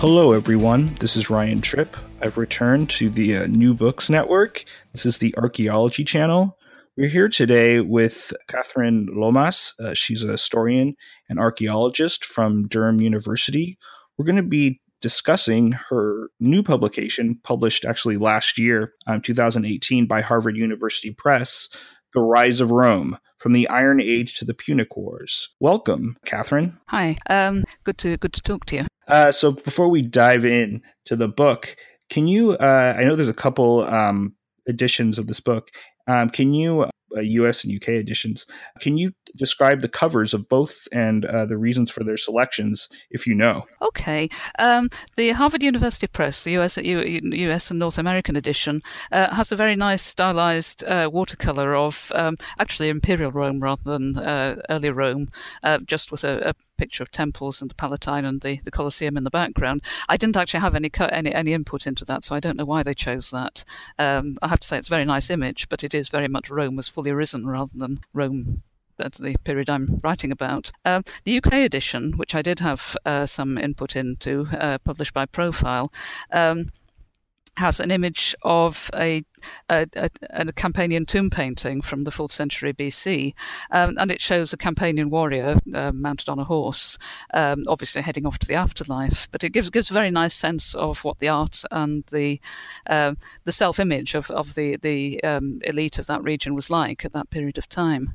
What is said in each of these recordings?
Hello, everyone. This is Ryan Tripp. I've returned to the New Books Network. This is the Archaeology Channel. We're here today with Catherine Lomas. She's a historian and archaeologist from Durham University. We're going to be discussing her new publication, published actually last year, 2018, by Harvard University Press, The Rise of Rome, From the Iron Age to the Punic Wars. Welcome, Catherine. Hi. Good to talk to you. So before we dive in to the book, can you, I know there's a couple editions of this book, can you, US and UK editions, can you describe the covers of both and the reasons for their selections, if you know? Okay. The Harvard University Press, the US and North American edition, has a very nice stylized watercolor of actually Imperial Rome rather than early Rome, just with a picture of temples and the Palatine and the Colosseum in the background. I didn't actually have any input into that, so I don't know why they chose that. I have to say it's a very nice image, but it is very much Rome was fully risen rather than Rome at the period I'm writing about. The UK edition, which I did have some input into, published by Profile, has an image of a Campanian tomb painting from the 4th century BC, and it shows a Campanian warrior mounted on a horse, obviously heading off to the afterlife. But it gives a very nice sense of what the art and the self-image of the elite of that region was like at that period of time.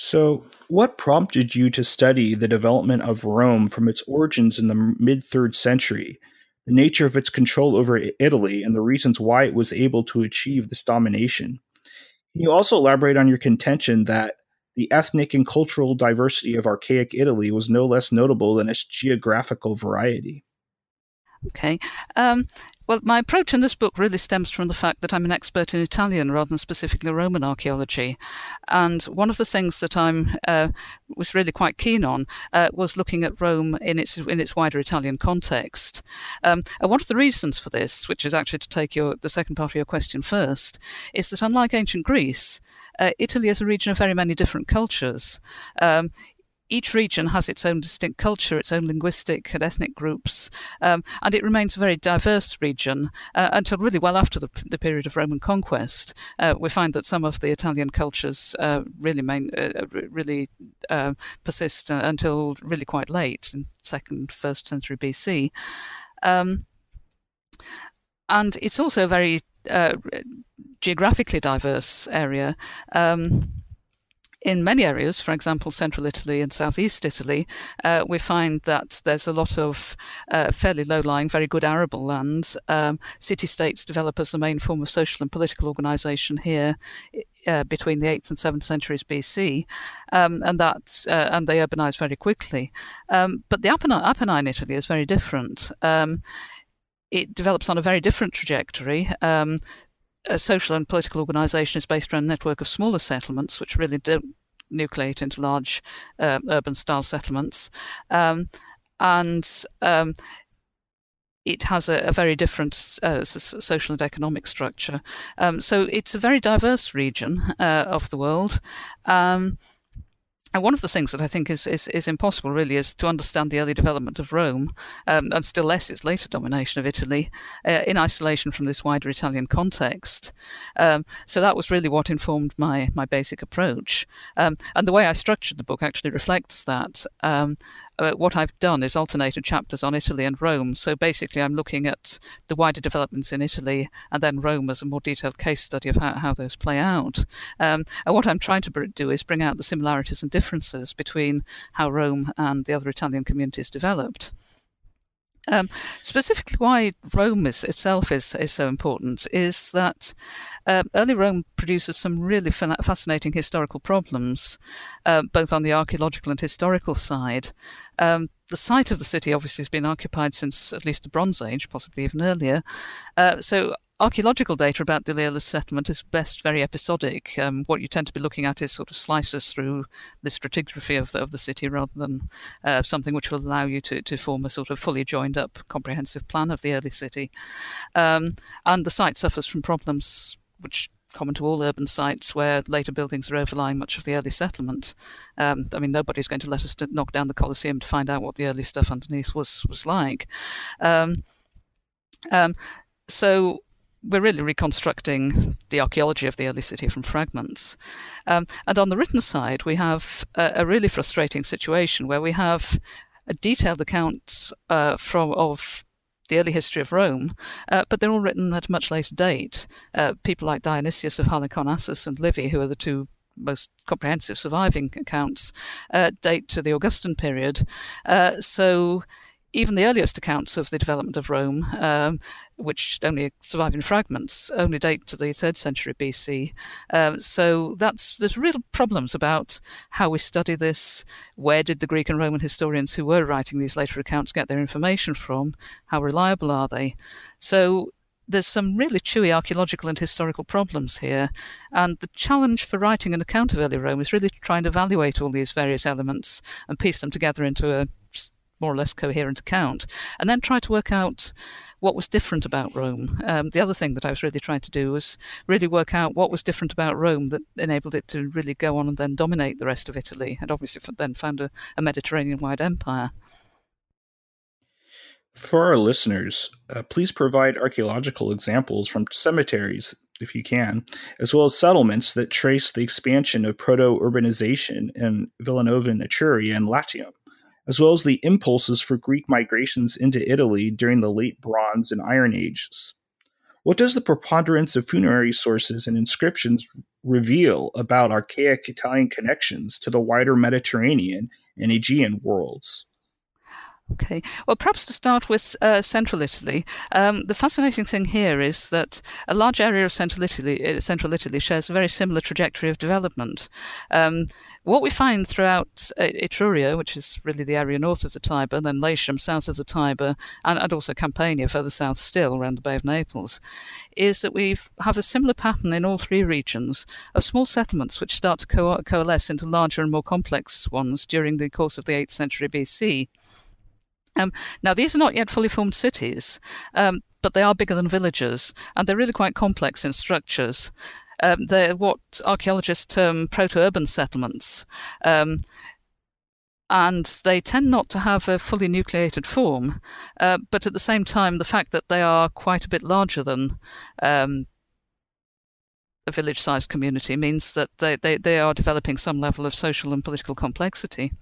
So what prompted you to study the development of Rome from its origins in the mid-3rd century, the nature of its control over Italy, and the reasons why it was able to achieve this domination? Can you also elaborate on your contention that the ethnic and cultural diversity of archaic Italy was no less notable than its geographical variety? Okay. Well, my approach in this book really stems from the fact that I'm an expert in Italian rather than specifically Roman archaeology. And one of the things that I was really quite keen on was looking at Rome in its wider Italian context. And one of the reasons for this, which is actually to take the second part of your question first, is that unlike ancient Greece, Italy is a region of very many different cultures. Each region has its own distinct culture, its own linguistic and ethnic groups, and it remains a very diverse region until really well after the period of Roman conquest. We find that some of the Italian cultures really persist until really quite late, in 2nd, 1st century BC. And it's also a very geographically diverse area. In many areas, for example, central Italy and southeast Italy, we find that there's a lot of fairly low-lying, very good arable land. City-states develop as the main form of social and political organisation here between the 8th and 7th centuries BC, and they urbanise very quickly. But the Apennine Italy is very different. It develops on a very different trajectory. A social and political organisation is based around a network of smaller settlements, which really don't nucleate into large urban-style settlements. It has a very different social and economic structure. So it's a very diverse region of the world. And one of the things that I think is impossible, really, is to understand the early development of Rome, and still less its later domination of Italy, in isolation from this wider Italian context. So that was really what informed my basic approach. And the way I structured the book actually reflects that. What I've done is alternated chapters on Italy and Rome. So basically, I'm looking at the wider developments in Italy and then Rome as a more detailed case study of how those play out. And what I'm trying to do is bring out the similarities and differences between how Rome and the other Italian communities developed. Specifically, why Rome itself is so important is that early Rome produces some really fascinating historical problems, both on the archaeological and historical side. The site of the city obviously has been occupied since at least the Bronze Age, possibly even earlier. So archaeological data about the Aeolus settlement is best very episodic. What you tend to be looking at is sort of slices through the stratigraphy of the city rather than something which will allow you to form a sort of fully joined up comprehensive plan of the early city. And the site suffers from problems which common to all urban sites where later buildings are overlying much of the early settlement. Nobody's going to let us knock down the Colosseum to find out what the early stuff underneath was like. So we're really reconstructing the archaeology of the early city from fragments. And on the written side, we have a really frustrating situation where we have a detailed accounts of the early history of Rome, but they're all written at a much later date. People like Dionysius of Halicarnassus and Livy, who are the two most comprehensive surviving accounts, date to the Augustan period. So even the earliest accounts of the development of Rome, which only survive in fragments, only date to the 3rd century BC. So there's real problems about how we study this. Where did the Greek and Roman historians who were writing these later accounts get their information from? How reliable are they? So there's some really chewy archaeological and historical problems here. And the challenge for writing an account of early Rome is really trying to evaluate all these various elements and piece them together into a more or less coherent account, and then try to work out what was different about Rome. The other thing that I was really trying to do was really work out what was different about Rome that enabled it to really go on and then dominate the rest of Italy, and obviously then found a Mediterranean-wide empire. For our listeners, please provide archaeological examples from cemeteries, if you can, as well as settlements that trace the expansion of proto-urbanization in Villanovan, Etruria, and Latium, as well as the impulses for Greek migrations into Italy during the late Bronze and Iron Ages. What does the preponderance of funerary sources and inscriptions reveal about archaic Italian connections to the wider Mediterranean and Aegean worlds? Okay. Well, perhaps to start with central Italy. The fascinating thing here is that a large area of central Italy shares a very similar trajectory of development. What we find throughout Etruria, which is really the area north of the Tiber, then Latium south of the Tiber, and also Campania further south still around the Bay of Naples, is that we have a similar pattern in all three regions of small settlements which start to coalesce into larger and more complex ones during the course of the 8th century BC. Now, these are not yet fully formed cities, but they are bigger than villages, and they're really quite complex in structures. They're what archaeologists term proto-urban settlements, and they tend not to have a fully nucleated form, but at the same time, the fact that they are quite a bit larger than a village-sized community means that they are developing some level of social and political complexity.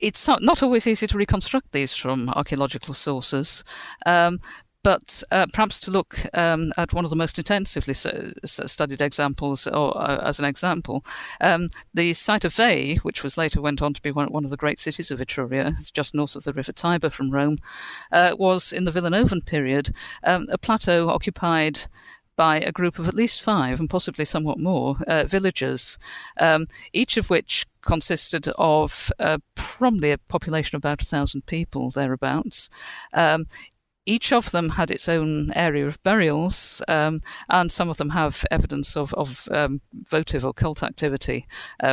It's not always easy to reconstruct these from archaeological sources, but perhaps to look at one of the most intensively studied examples, or as an example, the site of Veii, which was later went on to be one of the great cities of Etruria, it's just north of the River Tiber from Rome, was in the Villanovan period a plateau occupied by a group of at least 5, and possibly somewhat more, villages, each of which consisted of probably a population of about 1,000 people, thereabouts. Each of them had its own area of burials, and some of them have evidence of votive or cult activity,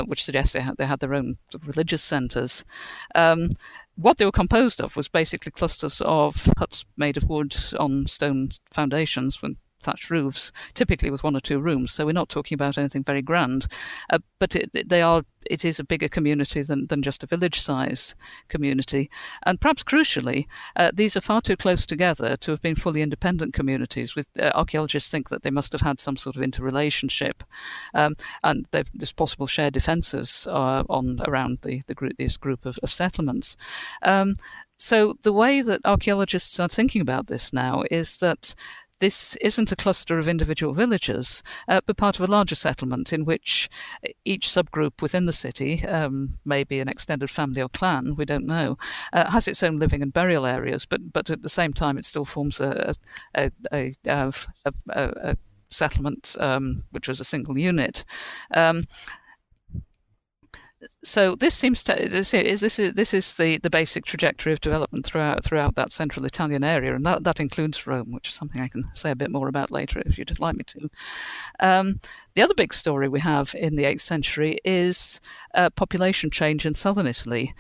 which suggests they had their own religious centres. What they were composed of was basically clusters of huts made of wood on stone foundations, thatched roofs, typically with one or two rooms. So we're not talking about anything very grand, but it is a bigger community than just a village-sized community. And perhaps crucially, these are far too close together to have been fully independent communities. With archaeologists think that they must have had some sort of interrelationship, and there's possible shared defences on around this group of settlements. So the way that archaeologists are thinking about this now is that this isn't a cluster of individual villages, but part of a larger settlement in which each subgroup within the city, maybe an extended family or clan, we don't know, has its own living and burial areas, but at the same time it still forms a settlement which was a single unit. So this seems to this is the basic trajectory of development throughout that central Italian area, and that includes Rome, which is something I can say a bit more about later if you'd like me to. The other big story we have in the 8th century is population change in southern Italy,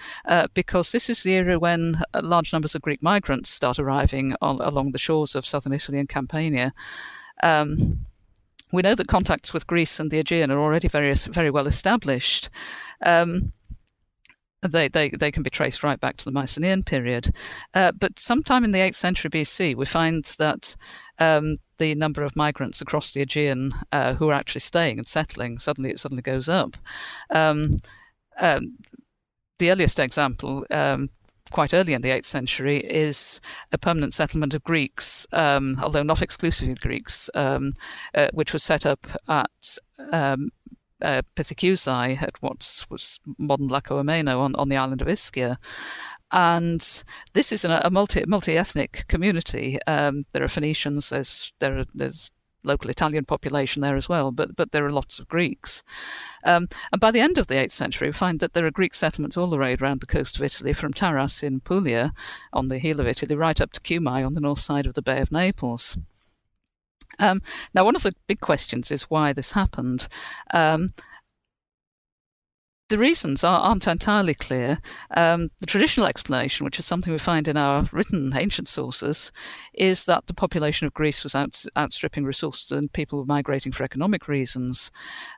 because this is the era when large numbers of Greek migrants start arriving along the shores of southern Italy and Campania. We know that contacts with Greece and the Aegean are already very well established. They can be traced right back to the Mycenaean period. But sometime in the 8th century BC, we find that the number of migrants across the Aegean who are actually staying and settling, it suddenly goes up. The earliest example, quite early in the 8th century, is a permanent settlement of Greeks, although not exclusively Greeks, which was set up at Pithecusae, at what was modern Lacoameno, on the island of Ischia. And this is a multi-ethnic community. There are Phoenicians, there's local Italian population there as well, but there are lots of Greeks. And by the end of the 8th century, we find that there are Greek settlements all the way around the coast of Italy, from Taras in Puglia, on the heel of Italy, right up to Cumae on the north side of the Bay of Naples. Now, one of the big questions is why this happened. The reasons aren't entirely clear. The traditional explanation, which is something we find in our written ancient sources, is that the population of Greece was outstripping resources and people were migrating for economic reasons.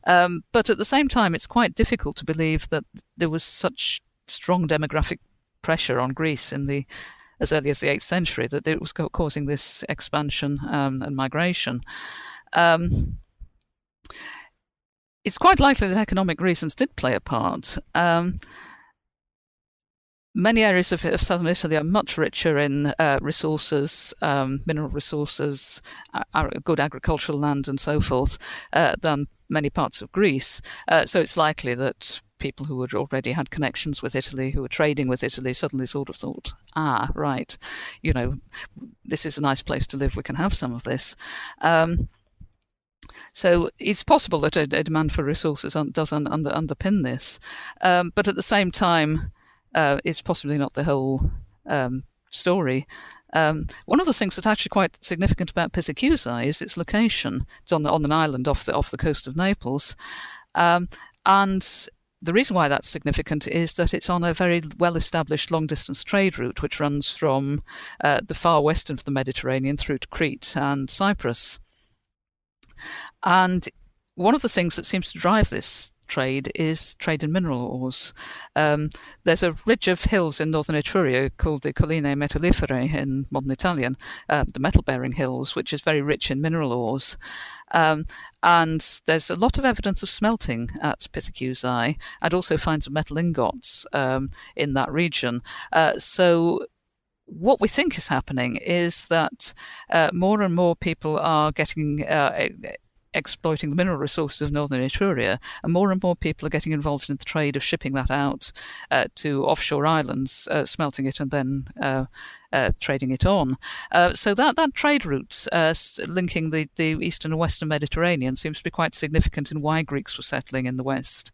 But at the same time, it's quite difficult to believe that there was such strong demographic pressure on Greece as early as the 8th century that it was causing this expansion and migration. It's quite likely that economic reasons did play a part. Many areas of southern Italy are much richer in resources, mineral resources, good agricultural land and so forth, than many parts of Greece. So it's likely that people who had already had connections with Italy, who were trading with Italy, suddenly sort of thought, right, this is a nice place to live, we can have some of this. So it's possible that a demand for resources does underpin this. But at the same time, it's possibly not the whole story. One of the things that's actually quite significant about Pithecusae is its location. It's on an island off the coast of Naples. And the reason why that's significant is that it's on a very well-established long-distance trade route, which runs from the far western of the Mediterranean through to Crete and Cyprus. And one of the things that seems to drive this trade is trade in mineral ores. There's a ridge of hills in northern Etruria called the Colline Metallifere in modern Italian, the metal-bearing hills, which is very rich in mineral ores. And there's a lot of evidence of smelting at Pithecusae, and also finds of metal ingots in that region. So what we think is happening is that more and more people are exploiting the mineral resources of northern Etruria, and more people are getting involved in the trade of shipping that out to offshore islands, smelting it and then trading it on. So that trade route linking the eastern and western Mediterranean seems to be quite significant in why Greeks were settling in the west.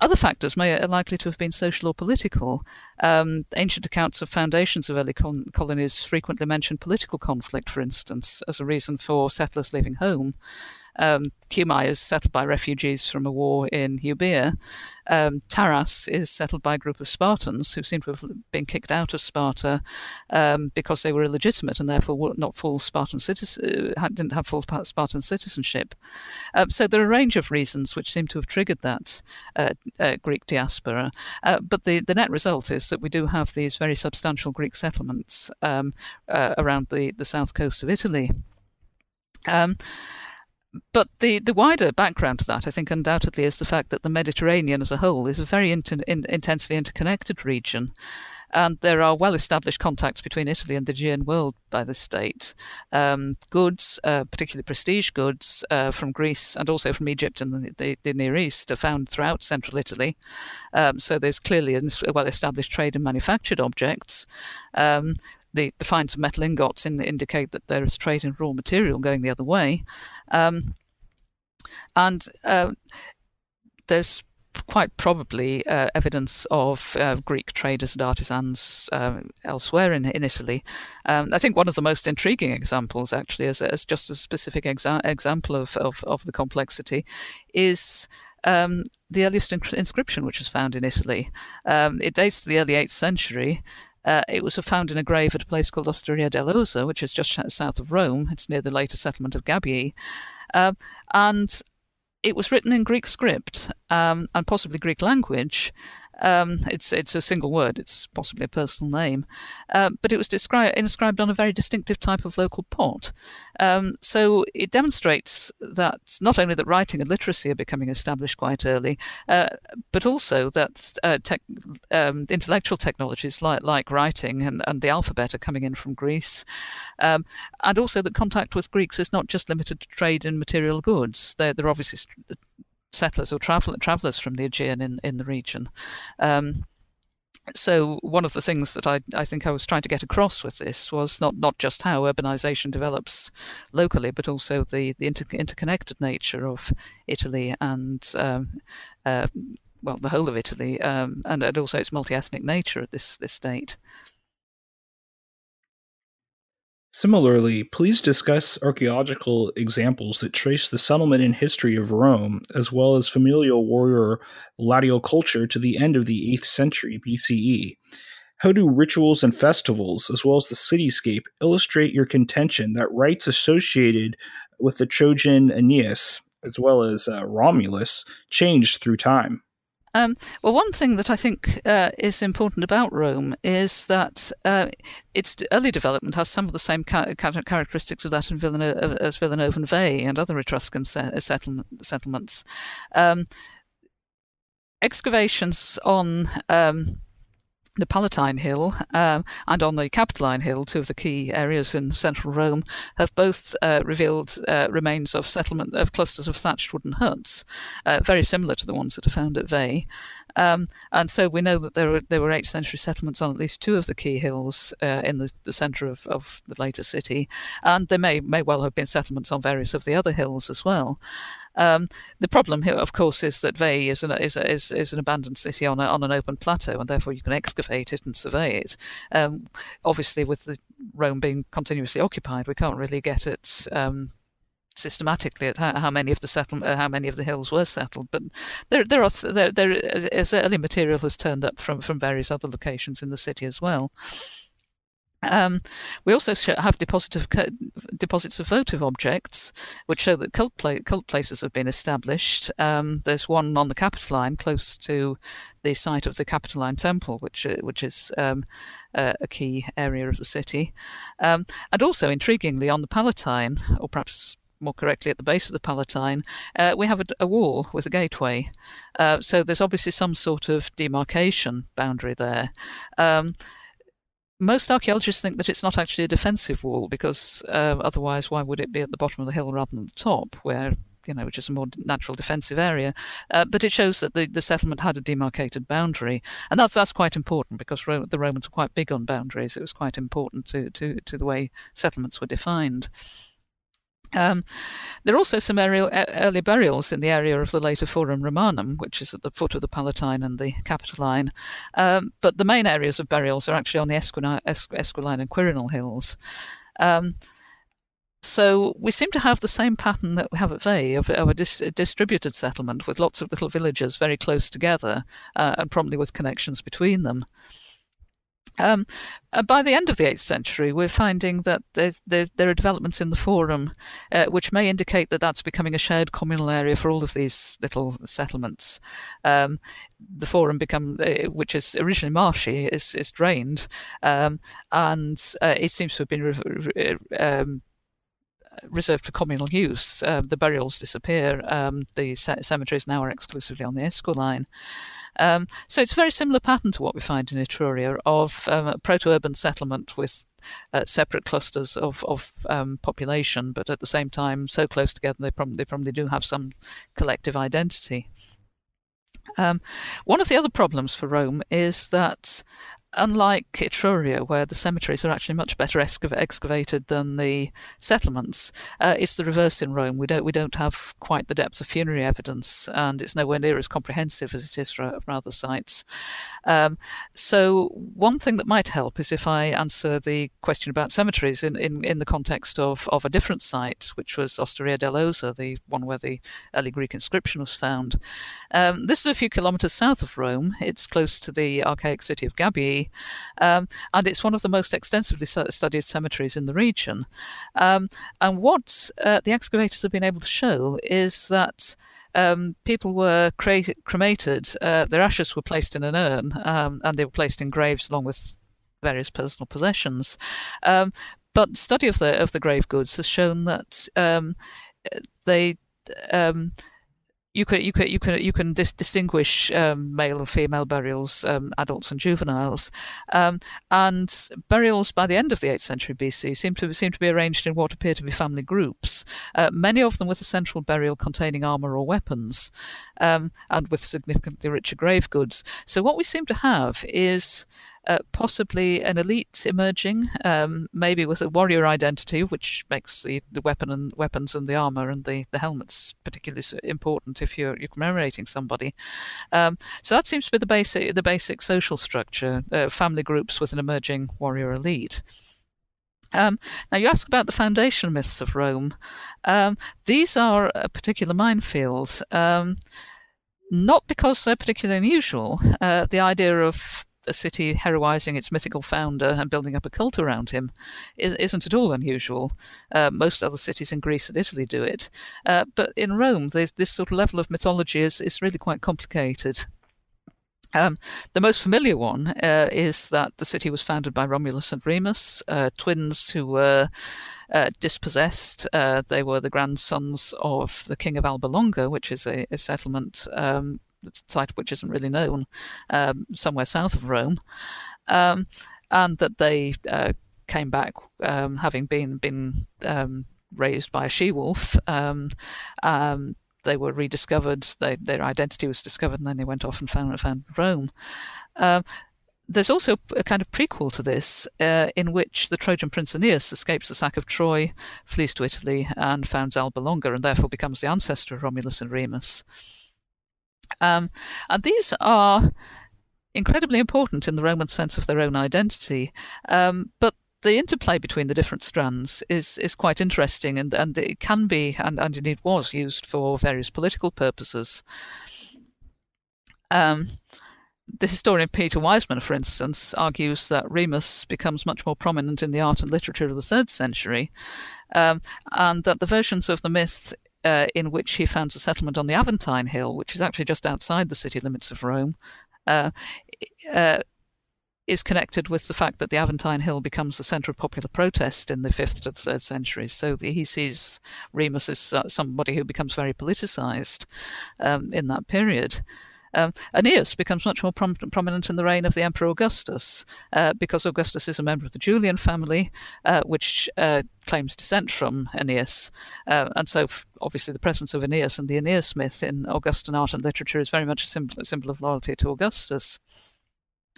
Other factors are likely to have been social or political. Ancient accounts of foundations of early colonies frequently mention political conflict, for instance, as a reason for settlers leaving home. Cumae is settled by refugees from a war in Euboea. Taras is settled by a group of Spartans who seem to have been kicked out of Sparta because they were illegitimate and therefore were not full Spartan didn't have full Spartan citizenship. So there are a range of reasons which seem to have triggered that Greek diaspora. But the net result is that we do have these very substantial Greek settlements around the south coast of Italy. But the wider background to that, I think, undoubtedly, is the fact that the Mediterranean as a whole is a very intensely interconnected region. And there are well-established contacts between Italy and the Aegean world by this date. Goods, particularly prestige goods, from Greece and also from Egypt and the Near East are found throughout central Italy. So there's clearly a well-established trade in manufactured objects. The finds of metal ingots indicate that there is trade in raw material going the other way. And there's quite probably evidence of Greek traders and artisans elsewhere in Italy. I think one of the most intriguing examples, actually, as just a specific example of the complexity, is the earliest inscription which is found in Italy. It dates to the early 8th century. It was found in a grave at a place called Osteria dell'Oza, which is just south of Rome. It's near the later settlement of Gabii. And it was written in Greek script and possibly Greek language. It's a single word. It's possibly a personal name. But it was inscribed on a very distinctive type of local pot. So it demonstrates that not only that writing and literacy are becoming established quite early, but also that intellectual technologies like writing and the alphabet are coming in from Greece. And also that contact with Greeks is not just limited to trade in material goods. They're obviously settlers or travellers from the Aegean in the region. So one of the things that I think I was trying to get across with this was not just how urbanisation develops locally, but also the interconnected nature of Italy and, the whole of Italy, and also its multi-ethnic nature at this date. Similarly, please discuss archaeological examples that trace the settlement and history of Rome, as well as familial warrior Latial culture to the end of the 8th century BCE. How do rituals and festivals, as well as the cityscape, illustrate your contention that rites associated with the Trojan Aeneas, as well as Romulus, changed through time? One thing that I think is important about Rome is that its early development has some of the same characteristics of that in as Villanovan Veii and other Etruscan settlements. Excavations on the Palatine Hill and on the Capitoline Hill, two of the key areas in central Rome, have both revealed remains of settlement of clusters of thatched wooden huts, very similar to the ones that are found at Veii. And so we know that there were 8th century settlements on at least two of the key hills in the centre of the later city, and there may well have been settlements on various of the other hills as well. The problem here, of course, is that Veii is an abandoned city on an open plateau, and therefore you can excavate it and survey it. Obviously, with Rome being continuously occupied, we can't really get it systematically at how many of the hills were settled, but there is early material has turned up from various other locations in the city as well. We also have deposits of votive objects, which show that cult places have been established. There's one on the Capitoline, close to the site of the Capitoline Temple, which is a key area of the city, and also intriguingly on the Palatine, or perhaps more correctly at the base of the Palatine, we have a wall with a gateway. So there's obviously some sort of demarcation boundary there. Most archaeologists think that it's not actually a defensive wall because otherwise why would it be at the bottom of the hill rather than the top, where, which is a more natural defensive area. But it shows that the settlement had a demarcated boundary. And that's quite important because the Romans were quite big on boundaries. It was quite important to the way settlements were defined. There are also some early burials in the area of the later Forum Romanum, which is at the foot of the Palatine and the Capitoline. But the main areas of burials are actually on the Esquiline and Quirinal hills. So we seem to have the same pattern that we have at Veii of a distributed settlement with lots of little villages very close together and probably with connections between them. By the end of the 8th century, we're finding that there are developments in the Forum which may indicate that that's becoming a shared communal area for all of these little settlements. The Forum, which is originally marshy, is drained, and it seems to have been reserved for communal use. The burials disappear. The cemeteries now are exclusively on the Esquiline. So it's a very similar pattern to what we find in Etruria of a proto-urban settlement with separate clusters of population, but at the same time so close together they probably do have some collective identity. One of the other problems for Rome is that, unlike Etruria, where the cemeteries are actually much better excavated than the settlements, it's the reverse in Rome. We don't have quite the depth of funerary evidence, and it's nowhere near as comprehensive as it is for other sites. So one thing that might help is if I answer the question about cemeteries in the context of a different site, which was Osteria dell'Oza, the one where the early Greek inscription was found. This is a few kilometres south of Rome. It's close to the archaic city of Gabii. And it's one of the most extensively studied cemeteries in the region. And what the excavators have been able to show is that people were cremated, their ashes were placed in an urn, and they were placed in graves along with various personal possessions. But study of the grave goods has shown that You can distinguish male and female burials, adults and juveniles, and burials by the end of the 8th century BC seem to be arranged in what appear to be family groups. Many of them with a central burial containing armour or weapons, and with significantly richer grave goods. So what we seem to have is possibly an elite emerging, maybe with a warrior identity, which makes the weapons and the armour and the helmets particularly important if you're commemorating somebody. So that seems to be the basic social structure, family groups with an emerging warrior elite. Now, you ask about the foundation myths of Rome. These are a particular minefield, not because they're particularly unusual. The idea of a city heroizing its mythical founder and building up a cult around him isn't at all unusual. Most other cities in Greece and Italy do it. But in Rome, this sort of level of mythology is really quite complicated. The most familiar one is that the city was founded by Romulus and Remus, twins who were dispossessed. They were the grandsons of the king of Alba Longa, which is a settlement site which isn't really known, somewhere south of Rome, and that they came back having been raised by a she-wolf. They were rediscovered, their identity was discovered, and then they went off and found Rome. There's also a kind of prequel to this in which the Trojan prince Aeneas escapes the sack of Troy, flees to Italy, and founds Alba Longa, and therefore becomes the ancestor of Romulus and Remus. And these are incredibly important in the Roman sense of their own identity, but the interplay between the different strands is quite interesting, and it can be, and indeed was, used for various political purposes. The historian Peter Wiseman, for instance, argues that Remus becomes much more prominent in the art and literature of the 3rd century, and that the versions of the myth in which he founds a settlement on the Aventine Hill, which is actually just outside the city limits of Rome, is connected with the fact that the Aventine Hill becomes the centre of popular protest in the 5th to the 3rd centuries. So he sees Remus as somebody who becomes very politicised in that period. Aeneas becomes much more prominent in the reign of the Emperor Augustus, because Augustus is a member of the Julian family, which claims descent from Aeneas. And so, obviously, the presence of Aeneas and the Aeneas myth in Augustan art and literature is very much a symbol of loyalty to Augustus.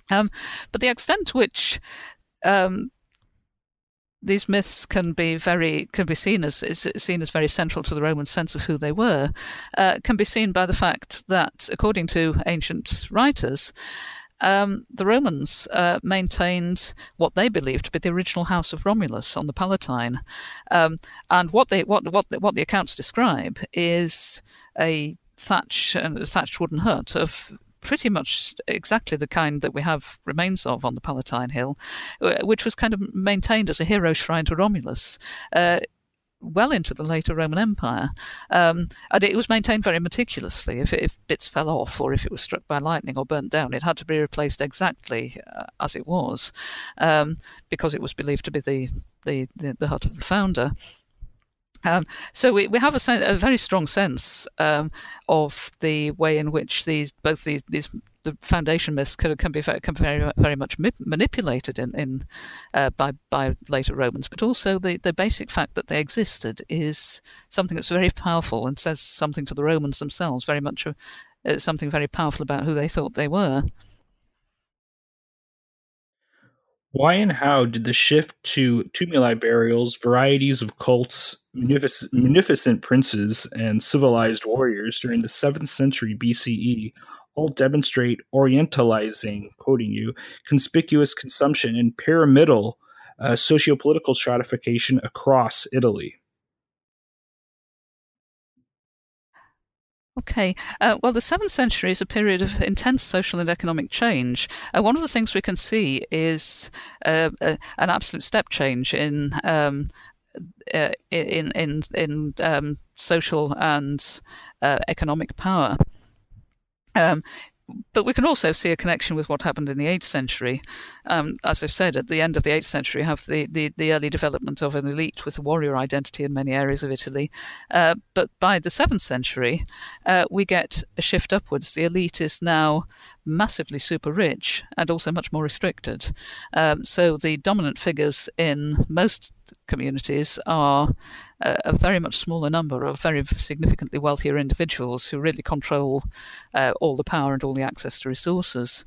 But the extent to which these myths can be seen as very central to the Roman sense of who they were, can be seen by the fact that, according to ancient writers, the Romans maintained what they believed to be the original house of Romulus on the Palatine, and what the accounts describe is a thatched wooden hut of pretty much exactly the kind that we have remains of on the Palatine Hill, which was kind of maintained as a hero shrine to Romulus well into the later Roman Empire. And it was maintained very meticulously. If bits fell off or if it was struck by lightning or burnt down, it had to be replaced exactly as it was, because it was believed to be the hut of the founder. So we have a very strong sense of the way in which the foundation myths can be very, very much manipulated by later Romans, but also the basic fact that they existed is something that's very powerful and says something to the Romans themselves, very much something very powerful about who they thought they were. Why and how did the shift to tumuli burials, varieties of cults, munificent princes, and civilized warriors during the 7th century BCE all demonstrate orientalizing, quoting you, conspicuous consumption and pyramidal sociopolitical stratification across Italy? Okay. Well, the 7th century is a period of intense social and economic change. One of the things we can see is an absolute step change in social and economic power. But we can also see a connection with what happened in the 8th century. As I've said, at the end of the 8th century, have the early development of an elite with a warrior identity in many areas of Italy. But by the 7th century, we get a shift upwards. The elite is now massively super rich and also much more restricted. So the dominant figures in most communities are a very much smaller number of very significantly wealthier individuals who really control all the power and all the access to resources.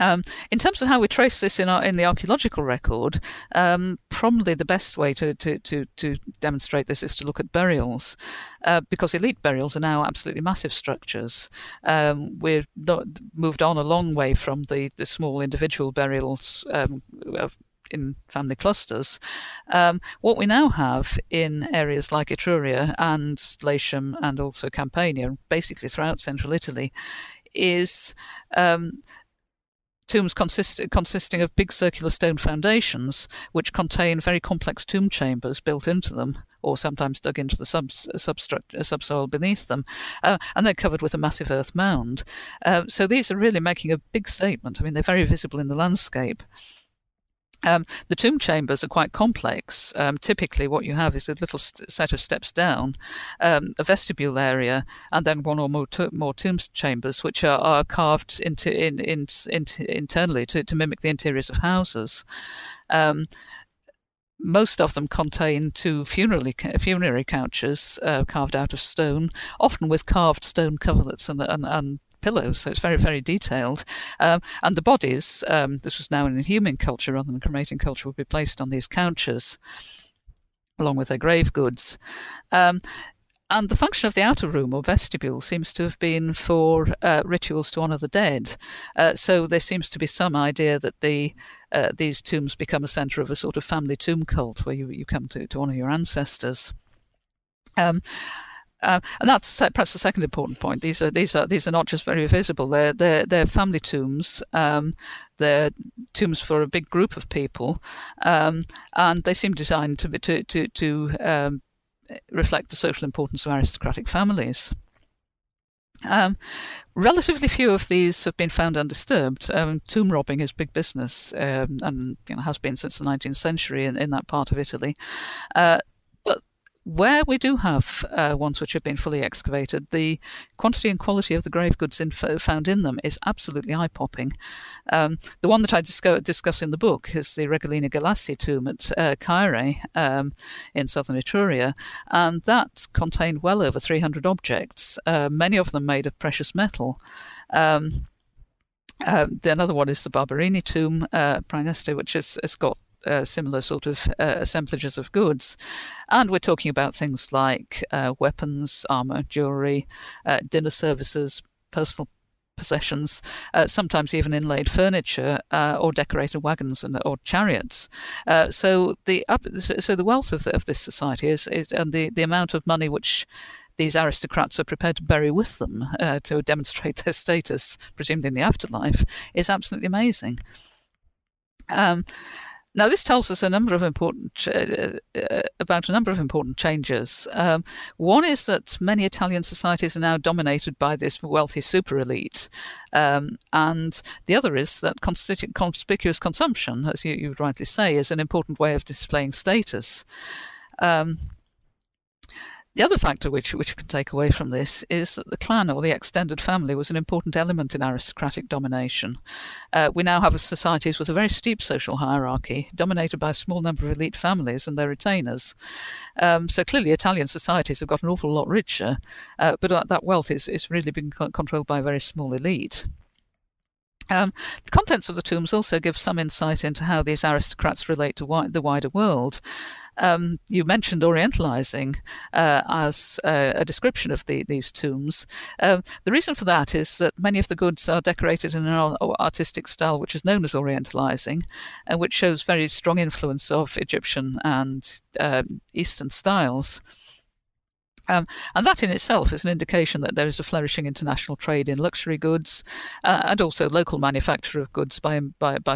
In terms of how we trace this in the archaeological record, probably the best way to demonstrate this is to look at burials, because elite burials are now absolutely massive structures. We've moved on a long way from the small individual burials in family clusters. What we now have in areas like Etruria and Latium and also Campania, basically throughout central Italy, is tombs consisting of big circular stone foundations, which contain very complex tomb chambers built into them, or sometimes dug into the subsoil beneath them, and they're covered with a massive earth mound. So these are really making a big statement. I mean, they're very visible in the landscape. The tomb chambers are quite complex. Typically, what you have is a little set of steps down, a vestibule area, and then one or more tomb chambers, which are carved internally to mimic the interiors of houses. Most of them contain two funerary couches carved out of stone, often with carved stone coverlets and pillows, so it's very, very detailed. And the bodies, this was now in inhuming culture rather than cremating culture, would be placed on these couches along with their grave goods. And the function of the outer room or vestibule seems to have been for rituals to honour the dead. So there seems to be some idea that these tombs become a centre of a sort of family tomb cult where you come to honour your ancestors. And that's perhaps the second important point. These are not just very visible. They're family tombs. They're tombs for a big group of people, and they seem designed to reflect the social importance of aristocratic families. Relatively few of these have been found undisturbed. Tomb robbing is big business, and has been since the 19th century in that part of Italy. Where we do have ones which have been fully excavated, the quantity and quality of the grave goods found in them is absolutely eye-popping. The one that I discuss in the book is the Regalina Galassi tomb at Caere in southern Etruria, and that contained well over 300 objects, many of them made of precious metal. Another one is the Barberini tomb, Praeneste, which has got similar sort of assemblages of goods. And we're talking about things like weapons, armour, jewellery, dinner services, personal possessions, sometimes even inlaid furniture or decorated wagons or chariots. So the wealth of this society is and the amount of money which these aristocrats are prepared to bury with them to demonstrate their status, presumed in the afterlife, is absolutely amazing. Now, this tells us about a number of important changes. One is that many Italian societies are now dominated by this wealthy super elite. And the other is that conspicuous consumption, as you rightly say, is an important way of displaying status. The other factor which you can take away from this is that the clan or the extended family was an important element in aristocratic domination. We now have societies with a very steep social hierarchy, dominated by a small number of elite families and their retainers. So clearly Italian societies have got an awful lot richer, but that wealth is really being controlled by a very small elite. The contents of the tombs also give some insight into how these aristocrats relate to the wider world. You mentioned orientalizing as a description of these tombs. The reason for that is that many of the goods are decorated in an artistic style which is known as orientalizing, and which shows very strong influence of Egyptian and Eastern styles. And that in itself is an indication that there is a flourishing international trade in luxury goods and also local manufacture of goods by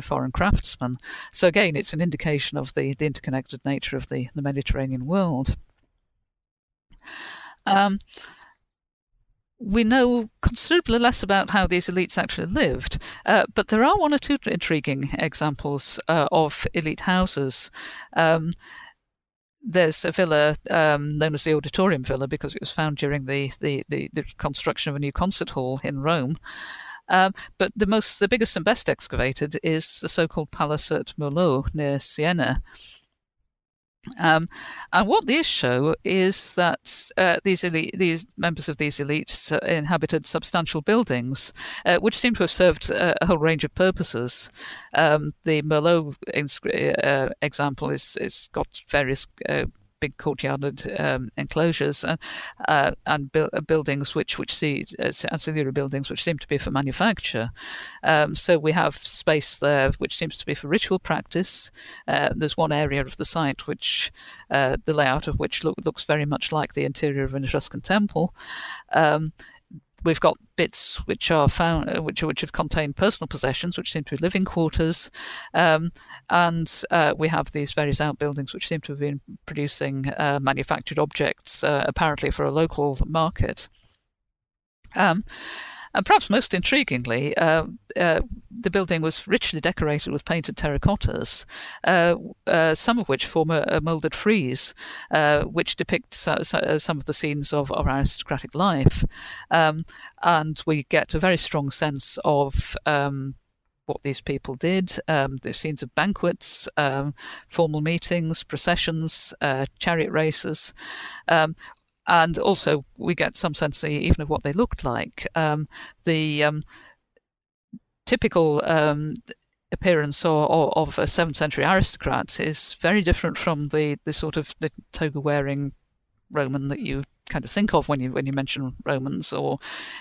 foreign craftsmen. So again, it's an indication of the interconnected nature of the Mediterranean world. We know considerably less about how these elites actually lived, but there are one or two intriguing examples of elite houses. There's a villa known as the Auditorium Villa because it was found during the construction of a new concert hall in Rome. But the biggest and best excavated is the so-called Palace at Merlo near Siena. And what these show is that these members of these elites inhabited substantial buildings, which seem to have served a whole range of purposes. The Merlot example is got various big courtyarded enclosures and buildings which ancillary buildings which seem to be for manufacture. So we have space there which seems to be for ritual practice. There's one area of the site which the layout of which looks very much like the interior of an Etruscan temple. We've got bits which are found, which have contained personal possessions, which seem to be living quarters, and we have these various outbuildings which seem to have been producing manufactured objects, apparently for a local market. And perhaps most intriguingly, the building was richly decorated with painted terracottas, some of which form a moulded frieze, which depicts some of the scenes of aristocratic life. And we get a very strong sense of what these people did. The scenes of banquets, formal meetings, processions, chariot races. And also, we get some sense even of what they looked like. The typical appearance of a 7th century aristocrat is very different from the sort of the toga-wearing Roman that you kind of think of when you mention Romans, or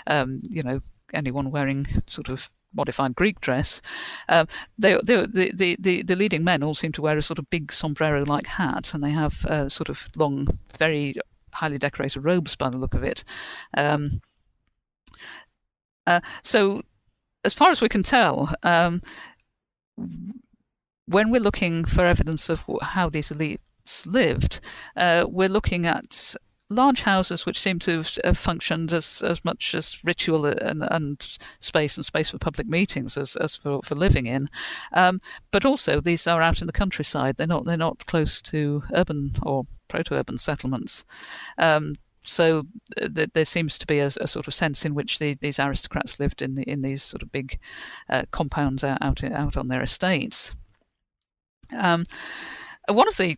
anyone wearing sort of modified Greek dress. The leading men all seem to wear a sort of big sombrero-like hat, and they have sort of long, very highly decorated robes by the look of it. So as far as we can tell, when we're looking for evidence of how these elites lived, we're looking at large houses which seem to have functioned as much as ritual and space for public meetings as for living in. But also these are out in the countryside. They're not close to urban or proto-urban settlements. So there seems to be a sort of sense in which these aristocrats lived in these sort of big compounds out on their estates. One of the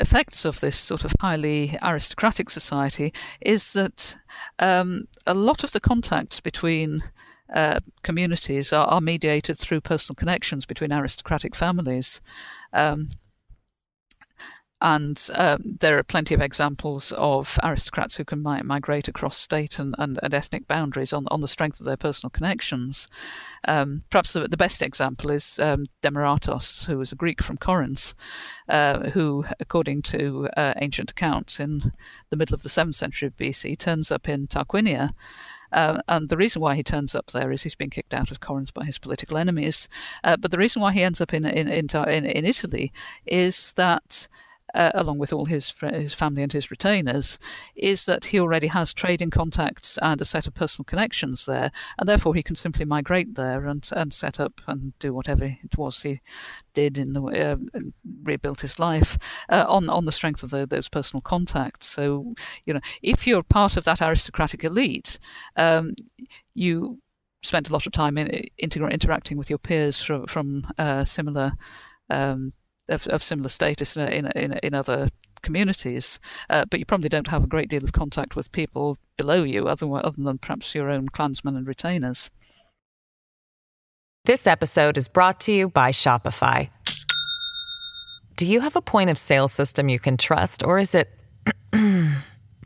effects of this sort of highly aristocratic society is that a lot of the contacts between communities are mediated through personal connections between aristocratic families. And there are plenty of examples of aristocrats who can migrate across state and ethnic boundaries on the strength of their personal connections. Perhaps the best example is Demaratus, who was a Greek from Corinth, who, according to ancient accounts, in the middle of the 7th century of BC, turns up in Tarquinia. And the reason why he turns up there is he's been kicked out of Corinth by his political enemies. But the reason why he ends up in Italy is that, along with all his family and his retainers, is that he already has trading contacts and a set of personal connections there, and therefore he can simply migrate there and set up and do whatever it was he did in the rebuilt his life on the strength of those personal contacts. So, you know, if you're part of that aristocratic elite, you spend a lot of time interacting with your peers from similar. Of similar status in other communities, but you probably don't have a great deal of contact with people below you, other than perhaps your own clansmen and retainers. This episode is brought to you by Shopify. Do you have a point of sale system you can trust, or is it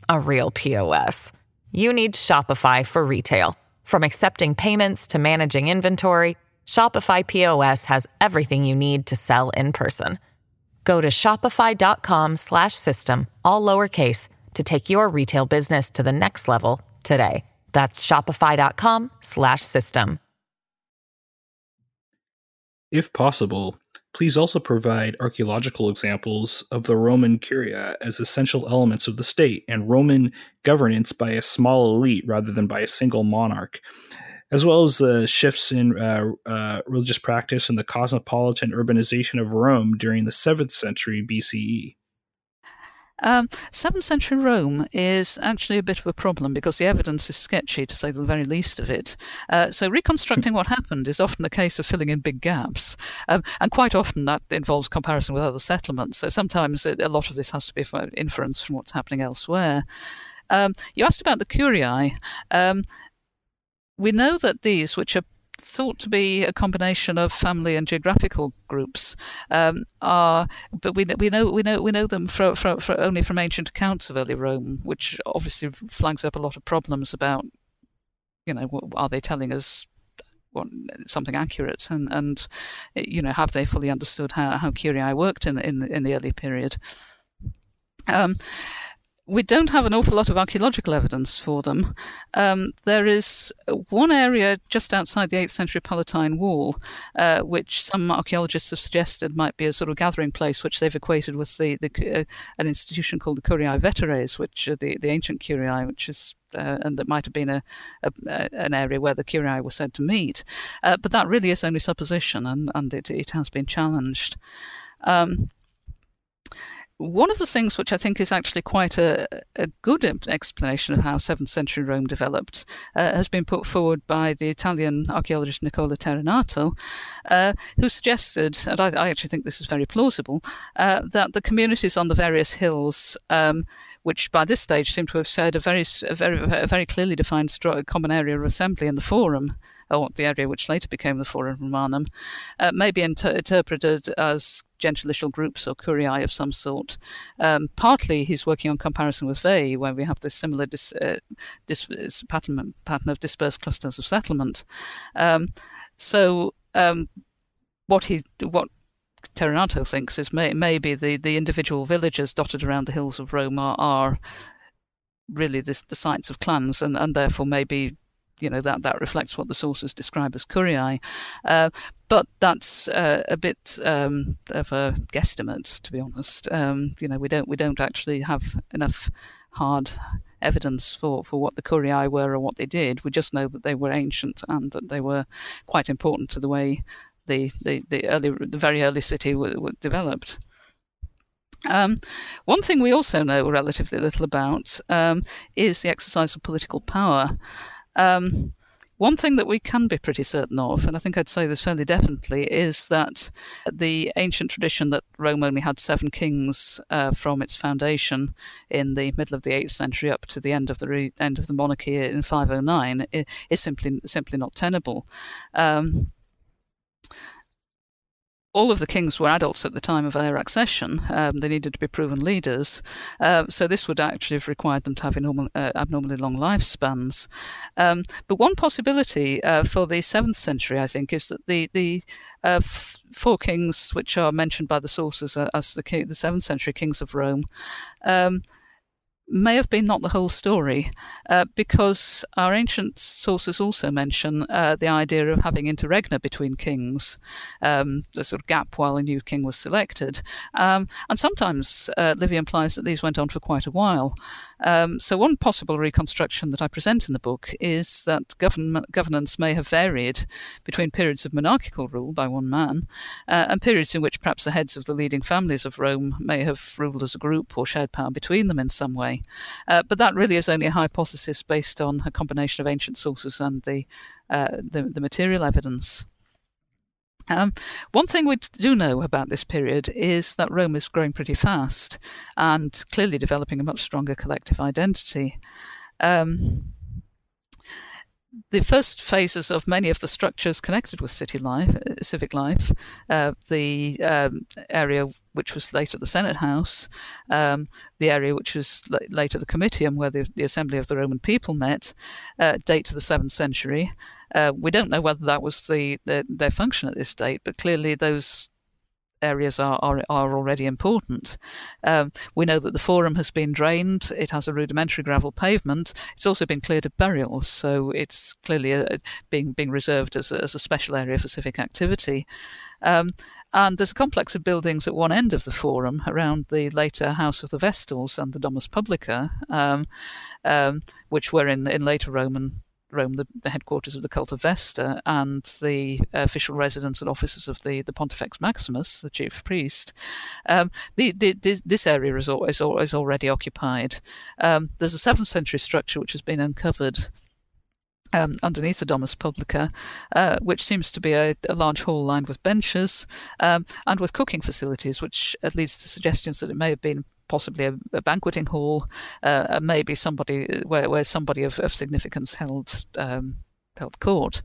a real POS? You need Shopify for retail. From accepting payments to managing inventory, Shopify POS has everything you need to sell in person. Go to shopify.com/system, all lowercase, to take your retail business to the next level today. That's shopify.com/system. If possible, please also provide archaeological examples of the Roman Curia as essential elements of the state and Roman governance by a small elite rather than by a single monarch, as well as the shifts in religious practice and the cosmopolitan urbanization of Rome during the 7th century BCE. 7th century Rome is actually a bit of a problem because the evidence is sketchy, to say the very least of it. So reconstructing what happened is often a case of filling in big gaps. And quite often that involves comparison with other settlements. So sometimes a lot of this has to be inference from what's happening elsewhere. You asked about the curiae. We know that these, which are thought to be a combination of family and geographical groups, are, but we know them for only from ancient accounts of early Rome, which obviously flags up a lot of problems about, you know, are they telling us something accurate, and you know, have they fully understood how curiae worked in the early period? We don't have an awful lot of archaeological evidence for them. There is one area just outside the 8th century Palatine Wall, which some archaeologists have suggested might be a sort of gathering place, which they've equated with an institution called the Curiae Veteres, which are the ancient Curiae, which is and that might have been an area where the Curiae were said to meet. But that really is only supposition, and it has been challenged. One of the things which I think is actually quite a good explanation of how 7th century Rome developed has been put forward by the Italian archaeologist Nicola Terranato, who suggested, and I actually think this is very plausible, that the communities on the various hills, which by this stage seem to have shared a very clearly defined common area of assembly in the Forum, or the area which later became the Forum Romanum, may be interpreted as gentilicial groups or curiae of some sort. Partly he's working on comparison with Veii, where we have this similar pattern of dispersed clusters of settlement. What Terranato thinks is maybe the individual villages dotted around the hills of Rome are really the sites of clans, and therefore maybe, you know, that reflects what the sources describe as curiae. But that's a bit of a guesstimate, to be honest. You know, we don't actually have enough hard evidence for what the curiae were or what they did. We just know that they were ancient and that they were quite important to the way the very early city was developed. One thing we also know relatively little about is the exercise of political power. One thing that we can be pretty certain of, and I think I'd say this fairly definitely, is that the ancient tradition that Rome only had 7 kings from its foundation in the middle of the 8th century up to the end of the monarchy in 509 is simply not tenable. all of the kings were adults at the time of their accession. They needed to be proven leaders. So this would actually have required them to have abnormally long lifespans. But one possibility for the 7th century, I think, is that the four kings, which are mentioned by the sources as the 7th century kings of Rome, may have been not the whole story, because our ancient sources also mention the idea of having interregna between kings, the sort of gap while a new king was selected. And sometimes Livy implies that these went on for quite a while. So one possible reconstruction that I present in the book is that governance may have varied between periods of monarchical rule by one man and periods in which perhaps the heads of the leading families of Rome may have ruled as a group or shared power between them in some way. But that really is only a hypothesis based on a combination of ancient sources and the material evidence. One thing we do know about this period is that Rome is growing pretty fast and clearly developing a much stronger collective identity. The first phases of many of the structures connected with civic life, the area which was later the Senate House, the area which was later the Comitium, where the assembly of the Roman people met, date to the 7th century. We don't know whether that was their function at this date, but clearly those areas are already important. We know that the Forum has been drained. It has a rudimentary gravel pavement. It's also been cleared of burials, so it's clearly being reserved as a special area for civic activity. And there's a complex of buildings at one end of the Forum around the later House of the Vestals and the Domus Publica, which were in later Rome, the headquarters of the cult of Vesta, and the official residence and offices of the Pontifex Maximus, the chief priest. This area is already occupied. There's a 7th century structure which has been uncovered underneath the Domus Publica, which seems to be a large hall lined with benches and with cooking facilities, which leads to suggestions that it may have been possibly a banqueting hall, maybe somebody where somebody of significance held court.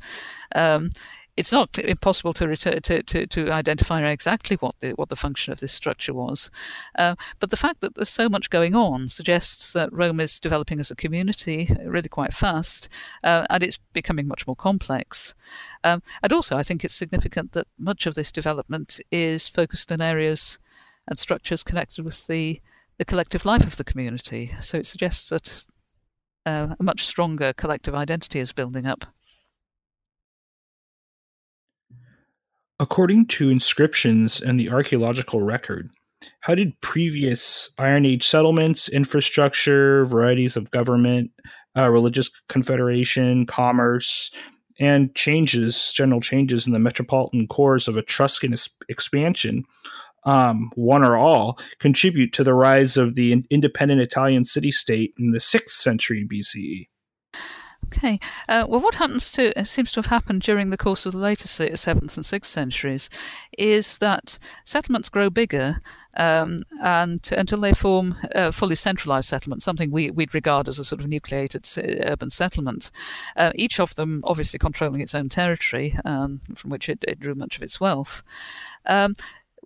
It's not impossible to identify exactly what the function of this structure was, but the fact that there's so much going on suggests that Rome is developing as a community really quite fast, and it's becoming much more complex. And also, I think it's significant that much of this development is focused on areas and structures connected with the collective life of the community. So it suggests that a much stronger collective identity is building up. According to inscriptions and the archaeological record, how did previous Iron Age settlements, infrastructure, varieties of government, religious confederation, commerce, and general changes in the metropolitan cores of Etruscan expansion, one or all, contribute to the rise of the independent Italian city-state in the 6th century BCE? Okay. Well, what seems to have happened during the course of the later 7th and 6th centuries is that settlements grow bigger and until they form a fully centralised settlement, something we'd regard as a sort of nucleated urban settlement, each of them obviously controlling its own territory from which it drew much of its wealth.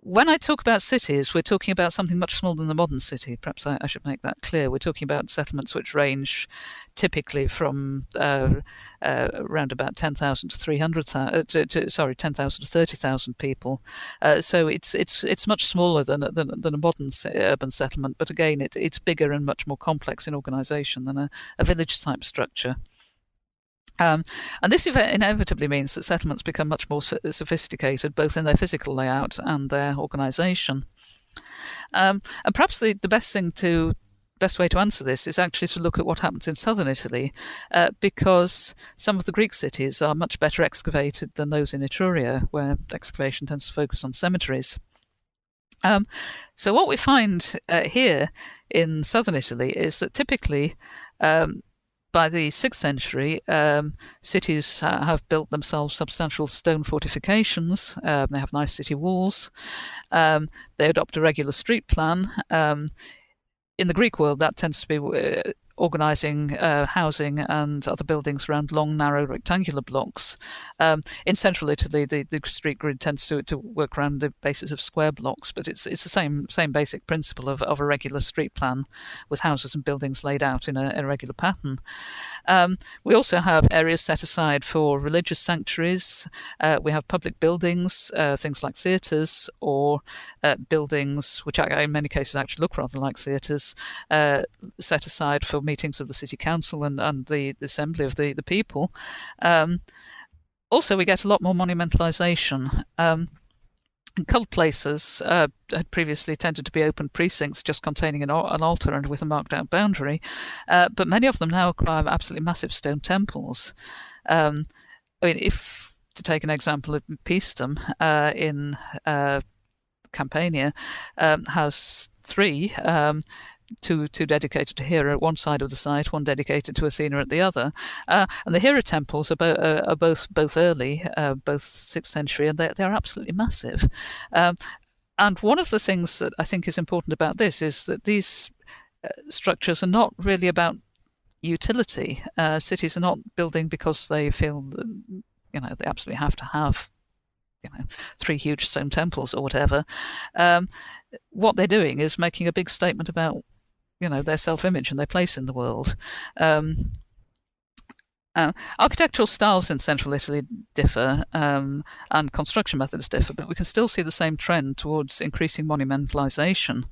When I talk about cities, we're talking about something much smaller than the modern city. Perhaps I should make that clear. We're talking about settlements which range typically from around about 10,000 to 30,000 people. So it's much smaller than a modern urban settlement, but again, it's bigger and much more complex in organisation than a village type structure. And this inevitably means that settlements become much more sophisticated, both in their physical layout and their organisation. And perhaps the best way to answer this is actually to look at what happens in southern Italy, because some of the Greek cities are much better excavated than those in Etruria, where excavation tends to focus on cemeteries. So what we find here in southern Italy is that typically by the 6th century, cities have built themselves substantial stone fortifications. They have nice city walls. They adopt a regular street plan. In the Greek world, that tends to be organising housing and other buildings around long, narrow, rectangular blocks. In central Italy, the street grid tends to work around the basis of square blocks, but it's the same basic principle of a regular street plan with houses and buildings laid out in a regular pattern. We also have areas set aside for religious sanctuaries. We have public buildings, things like theatres, or buildings, which in many cases actually look rather like theatres, set aside for meetings of the city council and the assembly of the people. Also, we get a lot more monumentalisation. Cult places had previously tended to be open precincts just containing an altar and with a marked-out boundary, but many of them now acquire absolutely massive stone temples. If to take an example of Paestum in Campania, has three, two dedicated to Hera at one side of the site, one dedicated to Athena at the other. And the Hera temples are both early, both 6th century, and they're absolutely massive. And one of the things that I think is important about this is that these structures are not really about utility. Cities are not building because they feel that, they absolutely have to have three huge stone temples or whatever. What they're doing is making a big statement about, their self-image and their place in the world. Architectural styles in central Italy differ, and construction methods differ, but we can still see the same trend towards increasing monumentalisation.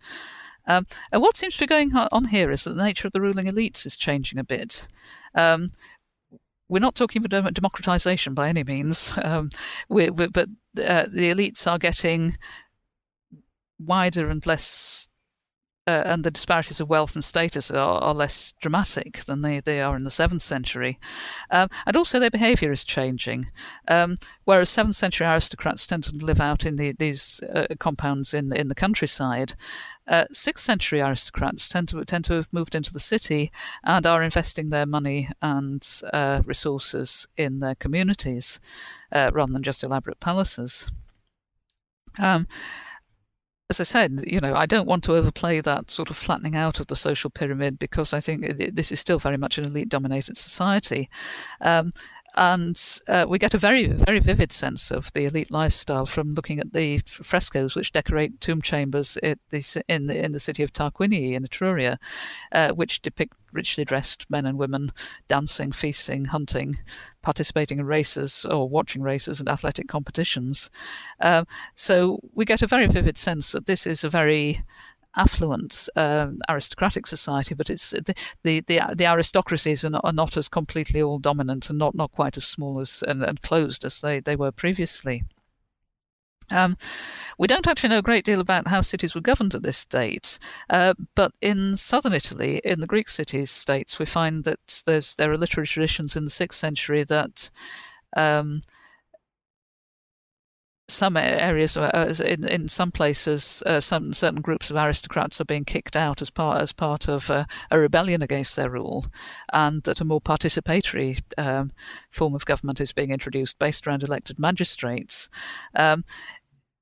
And what seems to be going on here is that the nature of the ruling elites is changing a bit. We're not talking about democratisation by any means, but the elites are getting wider and less, and the disparities of wealth and status are less dramatic than they are in the 7th century. And also their behaviour is changing. Whereas 7th century aristocrats tend to live out in these compounds in the countryside, 6th century aristocrats tend to have moved into the city and are investing their money and resources in their communities rather than just elaborate palaces. As I said, I don't want to overplay that sort of flattening out of the social pyramid because I think this is still very much an elite-dominated society. And we get a very, very vivid sense of the elite lifestyle from looking at the frescoes which decorate tomb chambers in the city of Tarquinii in Etruria, which depict richly dressed men and women dancing, feasting, hunting, participating in races or watching races and athletic competitions. So we get a very vivid sense that this is a very affluent aristocratic society, but it's the aristocracies are not as completely all dominant and not quite as small as and closed as they were previously. We don't actually know a great deal about how cities were governed at this date, but in southern Italy, in the Greek cities-states, we find that there are literary traditions in the 6th century that some areas, in some places, some certain groups of aristocrats are being kicked out as part of a rebellion against their rule, and that a more participatory form of government is being introduced based around elected magistrates.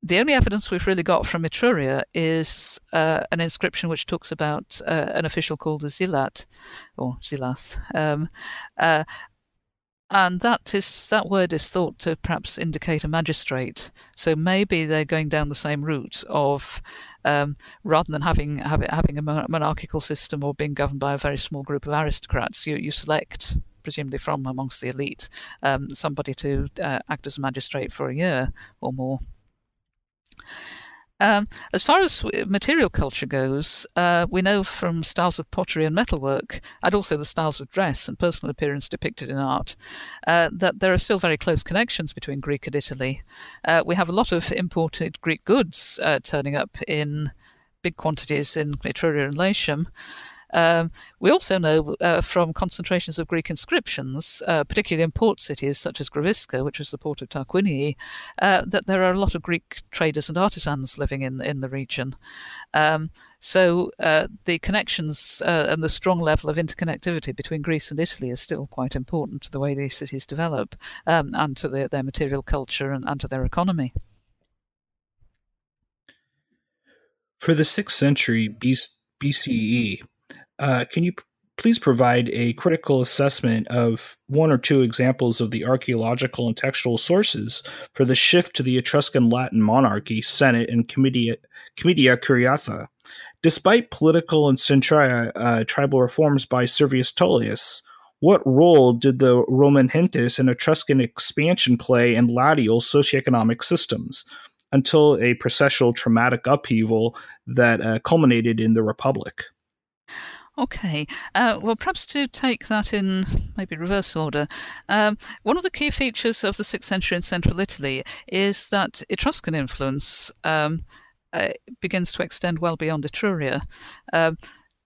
The only evidence we've really got from Etruria is an inscription which talks about an official called a Zilat, or Zilath. And that word is thought to perhaps indicate a magistrate. So maybe they're going down the same route of rather than having a monarchical system or being governed by a very small group of aristocrats, you select, presumably from amongst the elite, somebody to act as a magistrate for a year or more. As far as material culture goes, we know from styles of pottery and metalwork, and also the styles of dress and personal appearance depicted in art, that there are still very close connections between Greek and Italy. We have a lot of imported Greek goods turning up in big quantities in Etruria and Latium. We also know from concentrations of Greek inscriptions, particularly in port cities such as Gravisca, which was the port of Tarquinii, that there are a lot of Greek traders and artisans living in the region. So the connections and the strong level of interconnectivity between Greece and Italy is still quite important to the way these cities develop and to their material culture and to their economy. For the 6th century BCE, can you please provide a critical assessment of one or two examples of the archaeological and textual sources for the shift to the Etruscan Latin monarchy, Senate, and Comitia Curiata. Despite political and tribal reforms by Servius Tullius, what role did the Roman gentes and Etruscan expansion play in Latial socioeconomic systems until a processional traumatic upheaval that culminated in the Republic? Okay. Well, perhaps to take that in maybe reverse order, one of the key features of the 6th century in central Italy is that Etruscan influence begins to extend well beyond Etruria.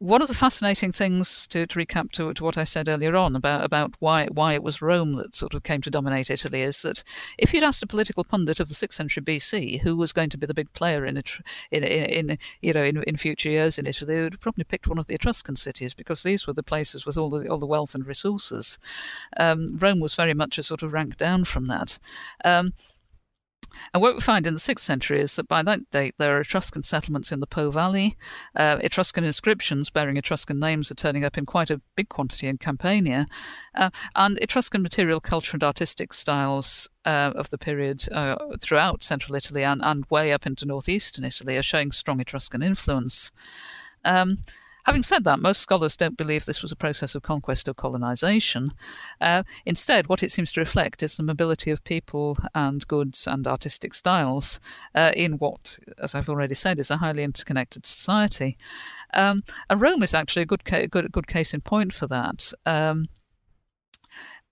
One of the fascinating things, to recap to what I said earlier on about why it was Rome that sort of came to dominate Italy, is that if you'd asked a political pundit of the 6th century BC who was going to be the big player in future years in Italy, they would have probably picked one of the Etruscan cities, because these were the places with all the wealth and resources. Rome was very much a sort of rank down from that. And what we find in the 6th century is that by that date there are Etruscan settlements in the Po Valley. Etruscan inscriptions bearing Etruscan names are turning up in quite a big quantity in Campania. And Etruscan material culture and artistic styles of the period throughout central Italy and way up into northeastern Italy are showing strong Etruscan influence. Having said that, most scholars don't believe this was a process of conquest or colonisation. Instead, what it seems to reflect is the mobility of people and goods and artistic styles in what, as I've already said, is a highly interconnected society. And Rome is actually a good case in point for that.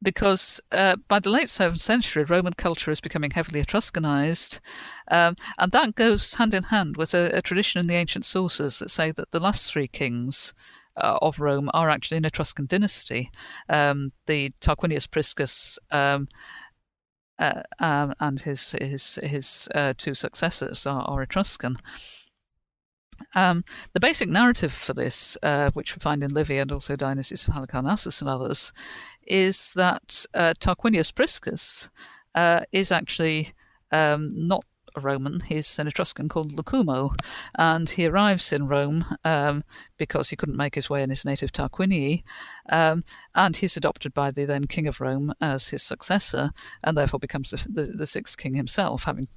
Because by the late 7th century, Roman culture is becoming heavily Etruscanized, and that goes hand in hand with a tradition in the ancient sources that say that the last three kings of Rome are actually an Etruscan dynasty. The Tarquinius Priscus and his two successors are Etruscan. The basic narrative for this, which we find in Livy and also Dionysius of Halicarnassus and others, is that Tarquinius Priscus is actually not a Roman. He's an Etruscan called Lucumo, and he arrives in Rome because he couldn't make his way in his native Tarquinii, and he's adopted by the then King of Rome as his successor, and therefore becomes the sixth king himself, having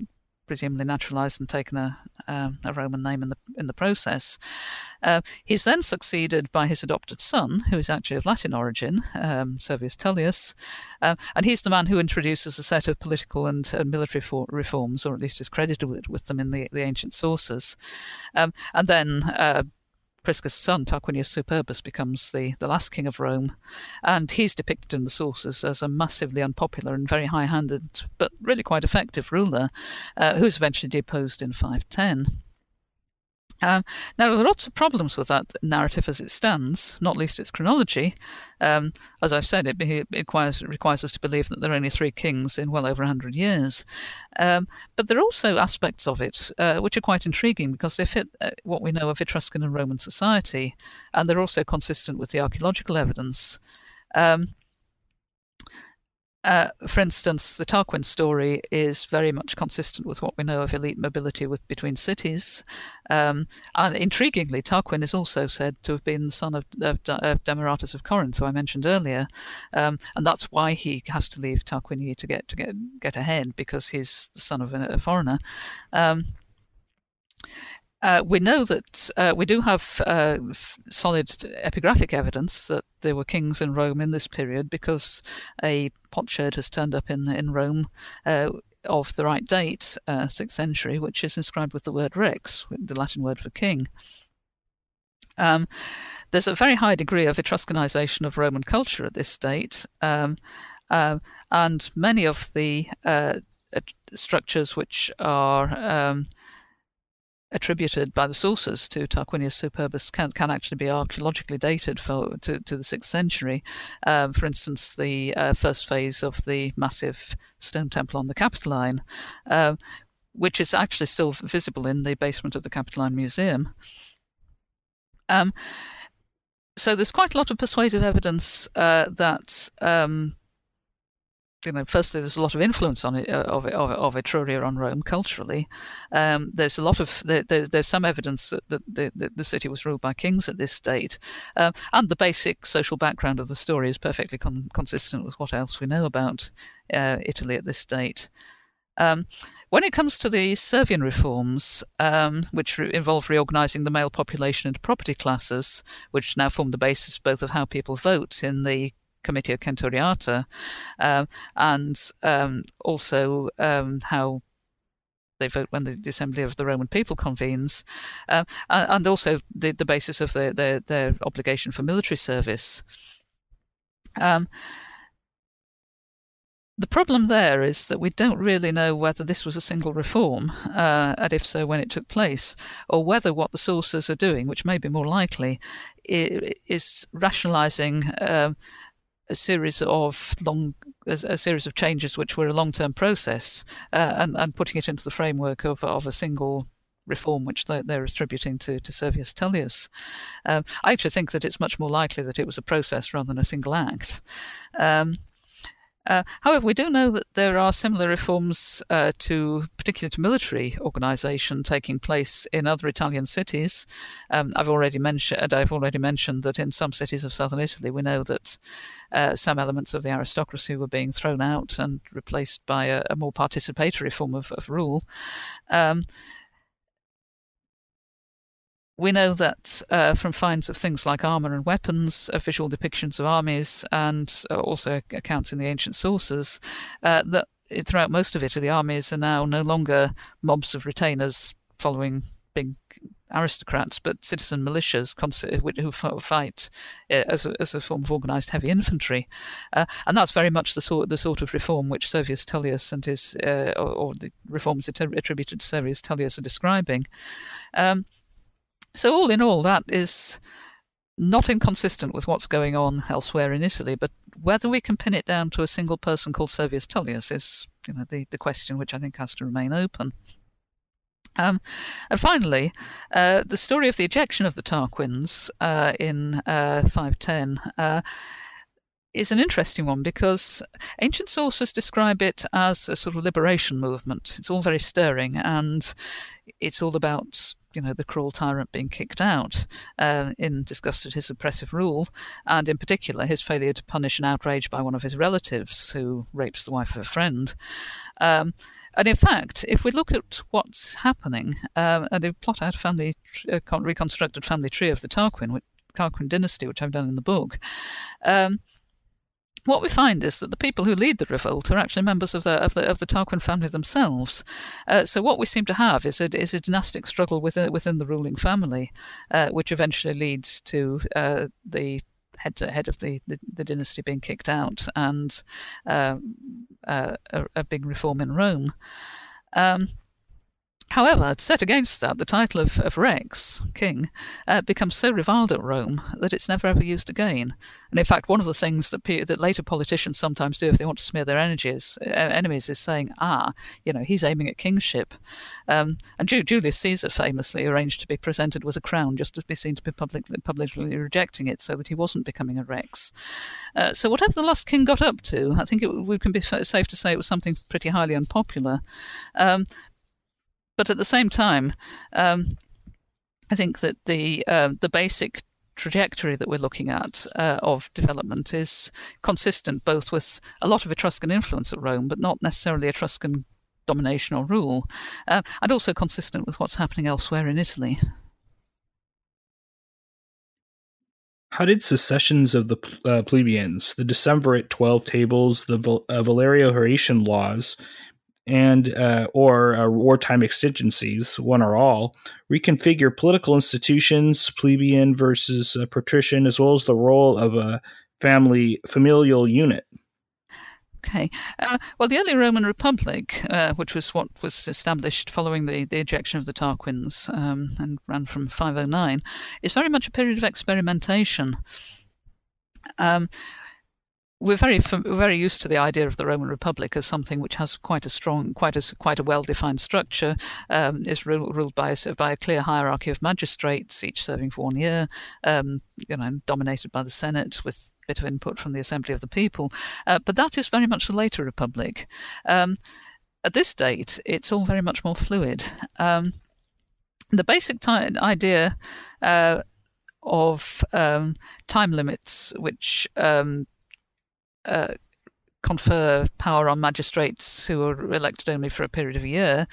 presumably naturalised and taken a Roman name in the process. He's then succeeded by his adopted son, who is actually of Latin origin, Servius Tullius, and he's the man who introduces a set of political and military reforms, or at least is credited with them in the ancient sources. And then Priscus' son, Tarquinius Superbus, becomes the last king of Rome, and he's depicted in the sources as a massively unpopular and very high-handed, but really quite effective ruler, who's eventually deposed in 510. Now, there are lots of problems with that narrative as it stands, not least its chronology. As I've said, it requires us to believe that there are only three kings in well over 100 years. But there are also aspects of it which are quite intriguing because they fit what we know of Etruscan and Roman society, and they're also consistent with the archaeological evidence. For instance, the Tarquin story is very much consistent with what we know of elite mobility between cities. And intriguingly, Tarquin is also said to have been the son of Demaratus of Corinth, who I mentioned earlier. And that's why he has to leave Tarquinii to get ahead, because he's the son of a foreigner. We know that we do have solid epigraphic evidence that there were kings in Rome in this period, because a potsherd has turned up in Rome of the right date, 6th century, which is inscribed with the word rex, the Latin word for king. There's a very high degree of Etruscanization of Roman culture at this date, and many of the structures which are attributed by the sources to Tarquinius Superbus can actually be archaeologically dated to the 6th century. For instance, the first phase of the massive stone temple on the Capitoline, which is actually still visible in the basement of the Capitoline Museum. So there's quite a lot of persuasive evidence that you know, firstly, there's a lot of influence on it, of Etruria on Rome culturally. There's a lot of there's some evidence that the city was ruled by kings at this date, and the basic social background of the story is perfectly consistent with what else we know about Italy at this date. When it comes to the Servian reforms, which involve reorganizing the male population into property classes, which now form the basis both of how people vote in the Comitia Centuriata, and also how they vote when the assembly of the Roman people convenes, and also the basis of their obligation for military service. The problem there is that we don't really know whether this was a single reform, and if so, when it took place, or whether what the sources are doing, which may be more likely, is rationalising a series of changes which were a long-term process, and putting it into the framework of a single reform which they're attributing to Servius Tullius. I actually think that it's much more likely that it was a process rather than a single act. However, we do know that there are similar reforms, particularly to military organisation, taking place in other Italian cities. I've already mentioned that in some cities of southern Italy, we know that some elements of the aristocracy were being thrown out and replaced by a more participatory form of rule. We know that from finds of things like armour and weapons, visual depictions of armies, and also accounts in the ancient sources, that throughout most of Italy, armies are now no longer mobs of retainers following big aristocrats, but citizen militias who fight as a form of organised heavy infantry. And that's very much the sort of reform which Servius Tullius and his, or the reforms attributed to Servius Tullius are describing. So all in all, that is not inconsistent with what's going on elsewhere in Italy, but whether we can pin it down to a single person called Servius Tullius is, you know, the question which I think has to remain open. And finally, the story of the ejection of the Tarquins in 510 is an interesting one because ancient sources describe it as a sort of liberation movement. It's all very stirring and it's all about, you know, the cruel tyrant being kicked out in disgust at his oppressive rule, and in particular his failure to punish an outrage by one of his relatives who rapes the wife of a friend. And in fact, if we look at what's happening, and if plot out reconstructed family tree of the Tarquin dynasty, which I've done in the book, what we find is that the people who lead the revolt are actually members of the Tarquin family themselves. So what we seem to have is a dynastic struggle within the ruling family, which eventually leads to the head of the dynasty being kicked out and a big reform in Rome. However, set against that, the title of Rex, king, becomes so reviled at Rome that it's never ever used again. And in fact, one of the things that later politicians sometimes do if they want to smear their enemies is saying, you know, he's aiming at kingship. And Julius Caesar famously arranged to be presented with a crown just to be seen to be publicly rejecting it so that he wasn't becoming a Rex. So whatever the last king got up to, I think we can be safe to say it was something pretty highly unpopular. But at the same time, I think that the basic trajectory that we're looking at of development is consistent both with a lot of Etruscan influence at Rome, but not necessarily Etruscan domination or rule, and also consistent with what's happening elsewhere in Italy. How did secessions of the plebeians, the Decemvirate 12 tables, the Valerio-Horatian laws, and or wartime exigencies, one or all, reconfigure political institutions, plebeian versus patrician, as well as the role of a familial unit? Okay. Well, the early Roman Republic, which was what was established following the ejection of the Tarquins and ran from 509, is very much a period of experimentation. We're very used to the idea of the Roman Republic as something which has quite a well-defined structure, is ruled by a clear hierarchy of magistrates, each serving for 1 year, dominated by the Senate with bit of input from the Assembly of the People. But that is very much the later Republic. At this date, it's all very much more fluid. The basic idea of time limits, which confer power on magistrates who are elected only for a period of a year,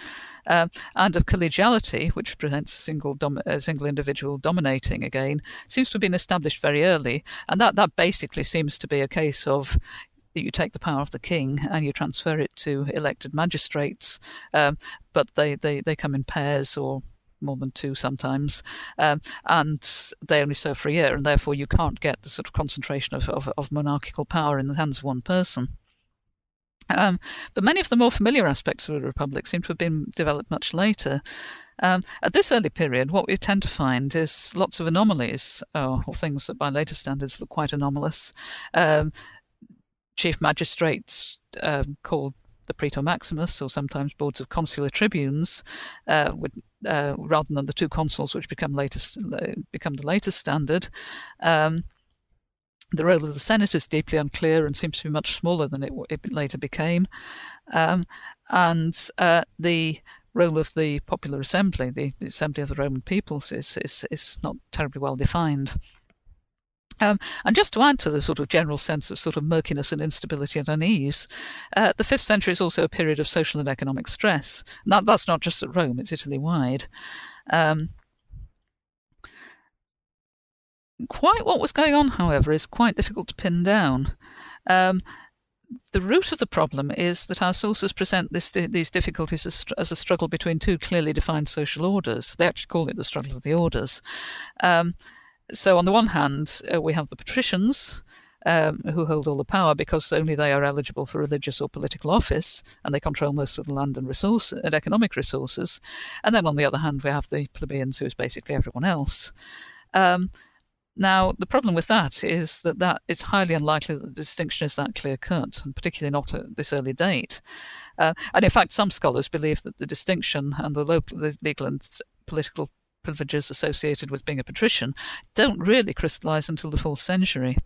and of collegiality, which presents a single individual dominating again, seems to have been established very early. And that basically seems to be a case of you take the power of the king and you transfer it to elected magistrates, but they come in pairs or more than two sometimes, and they only serve for a year, and therefore you can't get the sort of concentration of monarchical power in the hands of one person. But many of the more familiar aspects of a republic seem to have been developed much later. At this early period, what we tend to find is lots of anomalies, or things that by later standards look quite anomalous. Chief magistrates called the Praetor Maximus, or sometimes boards of consular tribunes, rather than the two consuls, which become the later standard. The role of the Senate is deeply unclear and seems to be much smaller than it later became. And the role of the Popular Assembly, the Assembly of the Roman Peoples, is not terribly well defined. And just to add to the sort of general sense of sort of murkiness and instability and unease, the 5th century is also a period of social and economic stress. Now, that's not just at Rome, it's Italy-wide. Quite what was going on, however, is quite difficult to pin down. The root of the problem is that our sources present these difficulties as a struggle between two clearly defined social orders. They actually call it the struggle of the orders. So on the one hand, we have the patricians, who hold all the power because only they are eligible for religious or political office, and they control most of the land and resources and economic resources. And then on the other hand, we have the plebeians, who is basically everyone else. Now, the problem with that is that it's highly unlikely that the distinction is that clear-cut, and particularly not at this early date. And in fact, some scholars believe that the distinction and the local, the legal and political privileges associated with being a patrician don't really crystallise until the 4th century.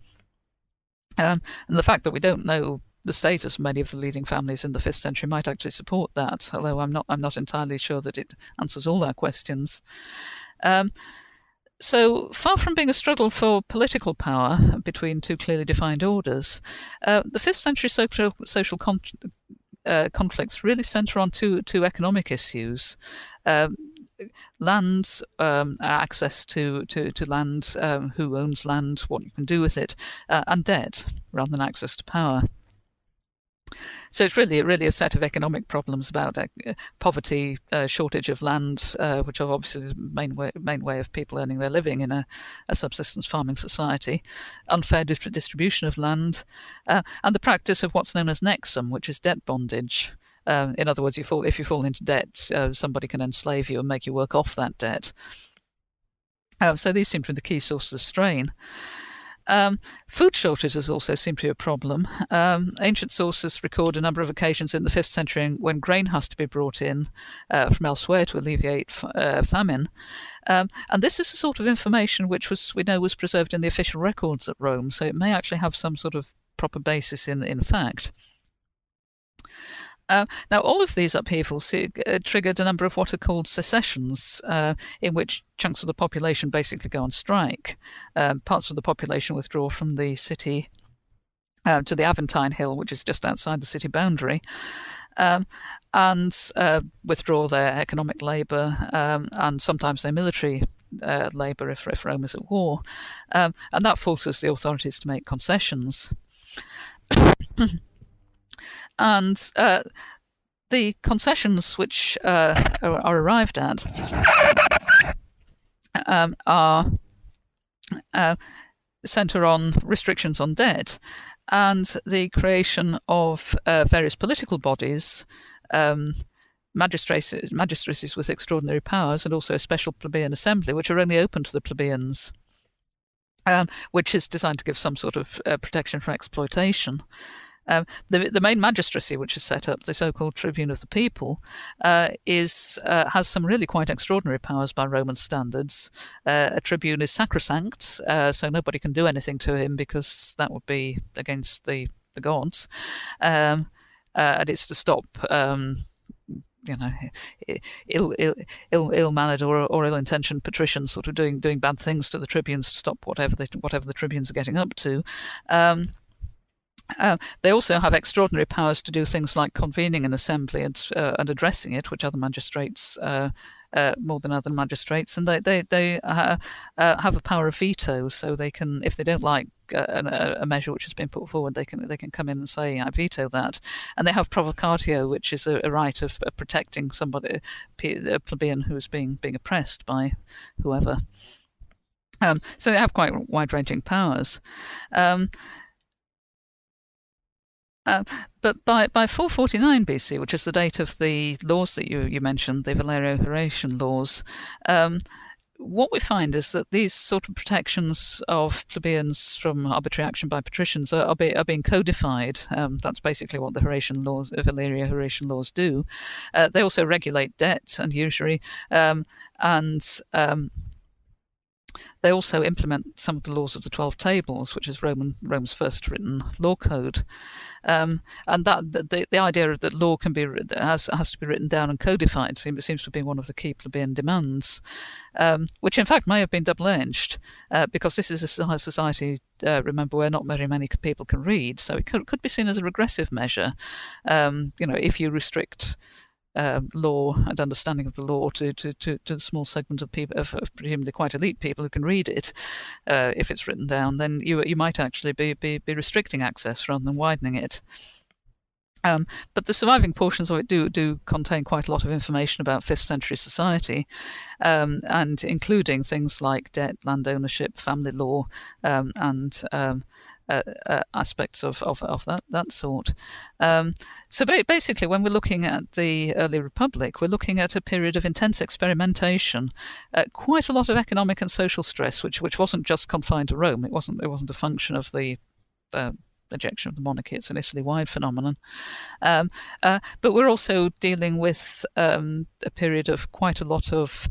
And the fact that we don't know the status of many of the leading families in the 5th century might actually support that, although I'm not entirely sure that it answers all our questions. So far from being a struggle for political power between two clearly defined orders, the 5th century social conflicts really centre on two economic issues. Lands, access to land, who owns land, what you can do with it, and debt, rather than access to power. So it's really a set of economic problems about poverty, shortage of land, which are obviously the main way of people earning their living in a subsistence farming society, unfair distribution of land, and the practice of what's known as nexum, which is debt bondage. In other words, if you fall into debt, somebody can enslave you and make you work off that debt. So these seem to be the key sources of strain. Food shortages also seem to be a problem. Ancient sources record a number of occasions in the 5th century when grain has to be brought in from elsewhere to alleviate famine. And this is the sort of information which we know was preserved in the official records at Rome, so it may actually have some sort of proper basis in fact. Now, all of these upheavals triggered a number of what are called secessions, in which chunks of the population basically go on strike. Parts of the population withdraw from the city to the Aventine Hill, which is just outside the city boundary, and withdraw their economic labour and sometimes their military labour if Rome is at war. And that forces the authorities to make concessions. And the concessions which are arrived at centre on restrictions on debt and the creation of various political bodies, magistracies with extraordinary powers, and also a special plebeian assembly, which are only open to the plebeians, which is designed to give some sort of protection from exploitation. The main magistracy which is set up, the so-called Tribune of the People, has some really quite extraordinary powers by Roman standards. A tribune is sacrosanct, so nobody can do anything to him because that would be against the gods. And it's to stop ill-mannered or ill-intentioned patricians sort of doing bad things to the tribunes to stop whatever the tribunes are getting up to. They also have extraordinary powers to do things like convening an assembly and addressing it, which other magistrates more than other magistrates, and they have a power of veto. So they can, if they don't like a measure which has been put forward, they can come in and say, "I veto that." And they have provocatio, which is a right of protecting somebody, a plebeian who is being oppressed by whoever. So they have quite wide-ranging powers. But by 449 BC, which is the date of the laws that you mentioned, the Valerio-Horatian laws, what we find is that these sort of protections of plebeians from arbitrary action by patricians are being codified. That's basically what the Valerio-Horatian laws do. They also regulate debt and usury, they also implement some of the laws of the 12 Tables, which is Rome's first written law code, and that the idea that law can be has to be written down and codified seems to be one of the key plebeian demands, which in fact may have been double-edged because this is a society, remember, where not very many people can read, so it could be seen as a regressive measure. If you restrict law and understanding of the law to a small segment of people, of presumably quite elite people who can read it, if it's written down, then you might actually be restricting access rather than widening it. But the surviving portions of it do contain quite a lot of information about 5th century society, and including things like debt, land ownership, family law, aspects of that sort. So basically, when we're looking at the early Republic, we're looking at a period of intense experimentation, quite a lot of economic and social stress, which wasn't just confined to Rome. It wasn't a function of the ejection of the monarchy. It's an Italy-wide phenomenon. But we're also dealing with a period of quite a lot of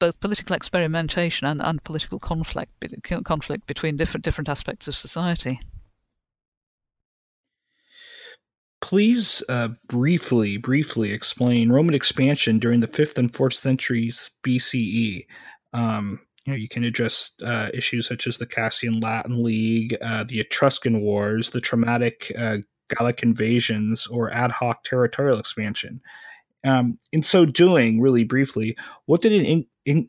both political experimentation and political conflict between different aspects of society. Please briefly explain Roman expansion during the 5th and 4th centuries BCE. You can address issues such as the Cassian Latin League, the Etruscan Wars, the traumatic Gallic invasions, or ad hoc territorial expansion. In so doing, really briefly, what did an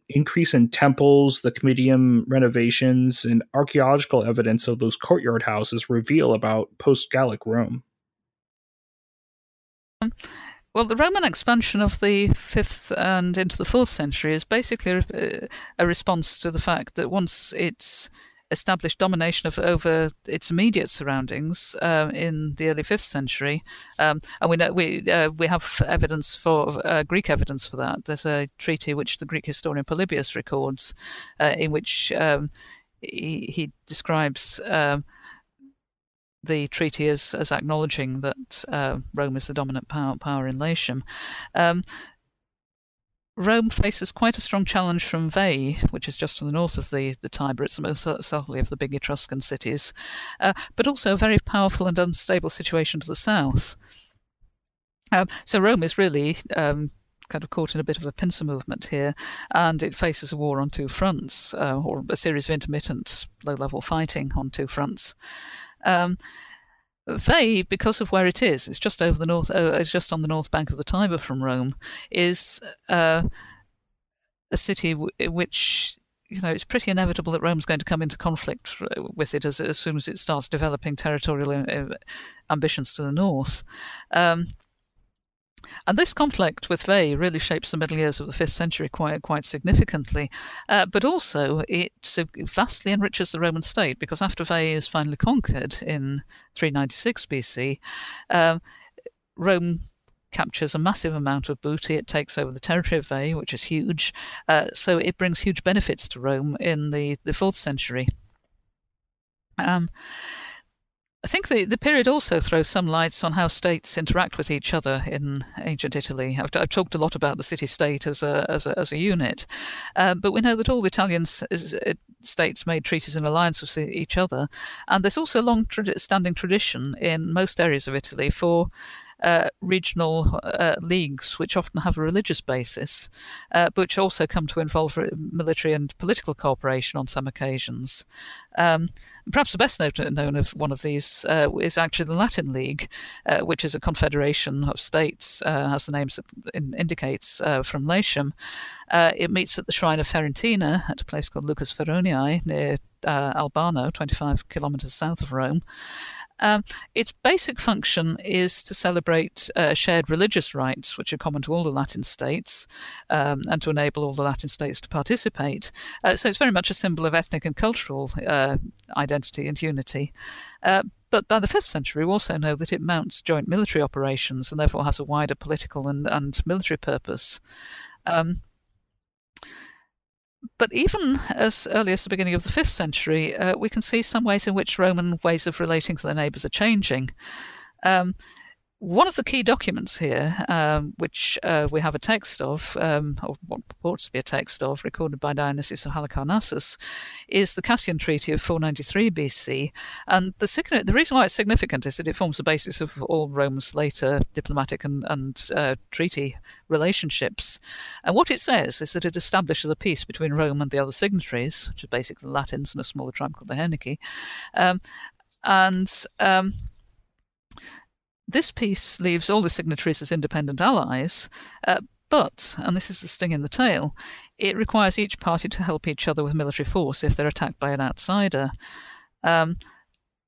increase in temples, the Comitium renovations, and archaeological evidence of those courtyard houses reveal about post-Gallic Rome? Well, the Roman expansion of the 5th and into the 4th century is basically a response to the fact that once it's established domination over its immediate surroundings in the early 5th century, and we have evidence for Greek evidence for that. There's a treaty which the Greek historian Polybius records, in which he describes the treaty as acknowledging that Rome is the dominant power in Latium. Rome faces quite a strong challenge from Veii, which is just to the north of the Tiber. It's the most southerly of the big Etruscan cities, but also a very powerful and unstable situation to the south. So Rome is really kind of caught in a bit of a pincer movement here, and it faces a war on two fronts, or a series of intermittent low-level fighting on two fronts. Veii, because of where it is, it's just over the north. It's just on the north bank of the Tiber from Rome. Is a city which it's pretty inevitable that Rome's going to come into conflict with it as soon as it starts developing territorial ambitions to the north. And this conflict with Veii really shapes the middle years of the 5th century quite significantly, but also it vastly enriches the Roman state, because after Veii is finally conquered in 396 BC, Rome captures a massive amount of booty. It takes over the territory of Veii, which is huge, so it brings huge benefits to Rome in the 4th century. I think the period also throws some lights on how states interact with each other in ancient Italy. I've talked a lot about the city-state as a unit, but we know that all the Italian states made treaties and alliances with each other, and there's also a long-standing tradition in most areas of Italy for regional leagues, which often have a religious basis, which also come to involve military and political cooperation on some occasions. Perhaps the best known of one of these is actually the Latin League, which is a confederation of states, as the name indicates, from Latium. It meets at the shrine of Ferentina at a place called Lucas Feroniae near Albano, 25 kilometres south of Rome. Its basic function is to celebrate shared religious rites, which are common to all the Latin states, and to enable all the Latin states to participate. So it's very much a symbol of ethnic and cultural identity and unity. But by the 5th century, we also know that it mounts joint military operations and therefore has a wider political and military purpose. But even as early as the beginning of the 5th century, we can see some ways in which Roman ways of relating to their neighbours are changing. One of the key documents here, which we have a text of, or what purports to be a text of, recorded by Dionysius of Halicarnassus, is the Cassian Treaty of 493 BC. And the reason why it's significant is that it forms the basis of all Rome's later diplomatic and treaty relationships. And what it says is that it establishes a peace between Rome and the other signatories, which are basically the Latins and a smaller tribe called the Hernici. This peace leaves all the signatories as independent allies, but, and this is the sting in the tail, it requires each party to help each other with military force if they're attacked by an outsider.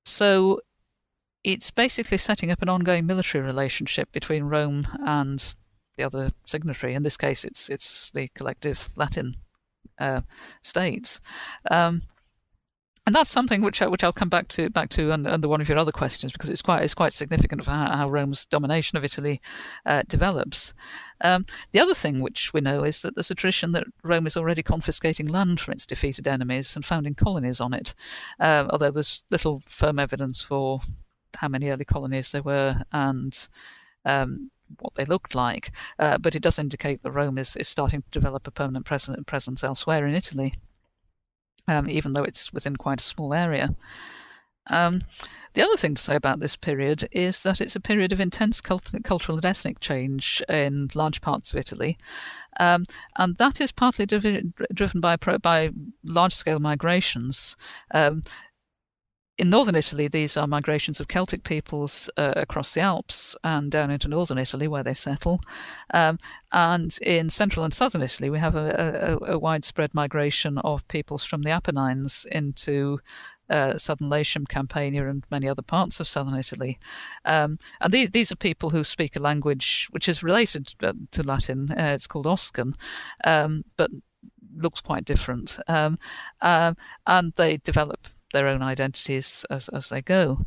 So it's basically setting up an ongoing military relationship between Rome and the other signatory. In this case, it's the collective Latin states. And that's something which I'll come back to under one of your other questions, because it's quite significant of how Rome's domination of Italy develops. The other thing which we know is that there's a tradition that Rome is already confiscating land from its defeated enemies and founding colonies on it, although there's little firm evidence for how many early colonies there were and what they looked like. But it does indicate that Rome is starting to develop a permanent presence elsewhere in Italy. Even though it's within quite a small area. The other thing to say about this period is that it's a period of intense cultural and ethnic change in large parts of Italy, and that is partly driven by large-scale migrations. In northern Italy, these are migrations of Celtic peoples across the Alps and down into northern Italy where they settle. And in central and southern Italy, we have a widespread migration of peoples from the Apennines into southern Latium, Campania, and many other parts of southern Italy. And these are people who speak a language which is related to Latin. It's called Oscan, but looks quite different. And they develop their own identities as they go.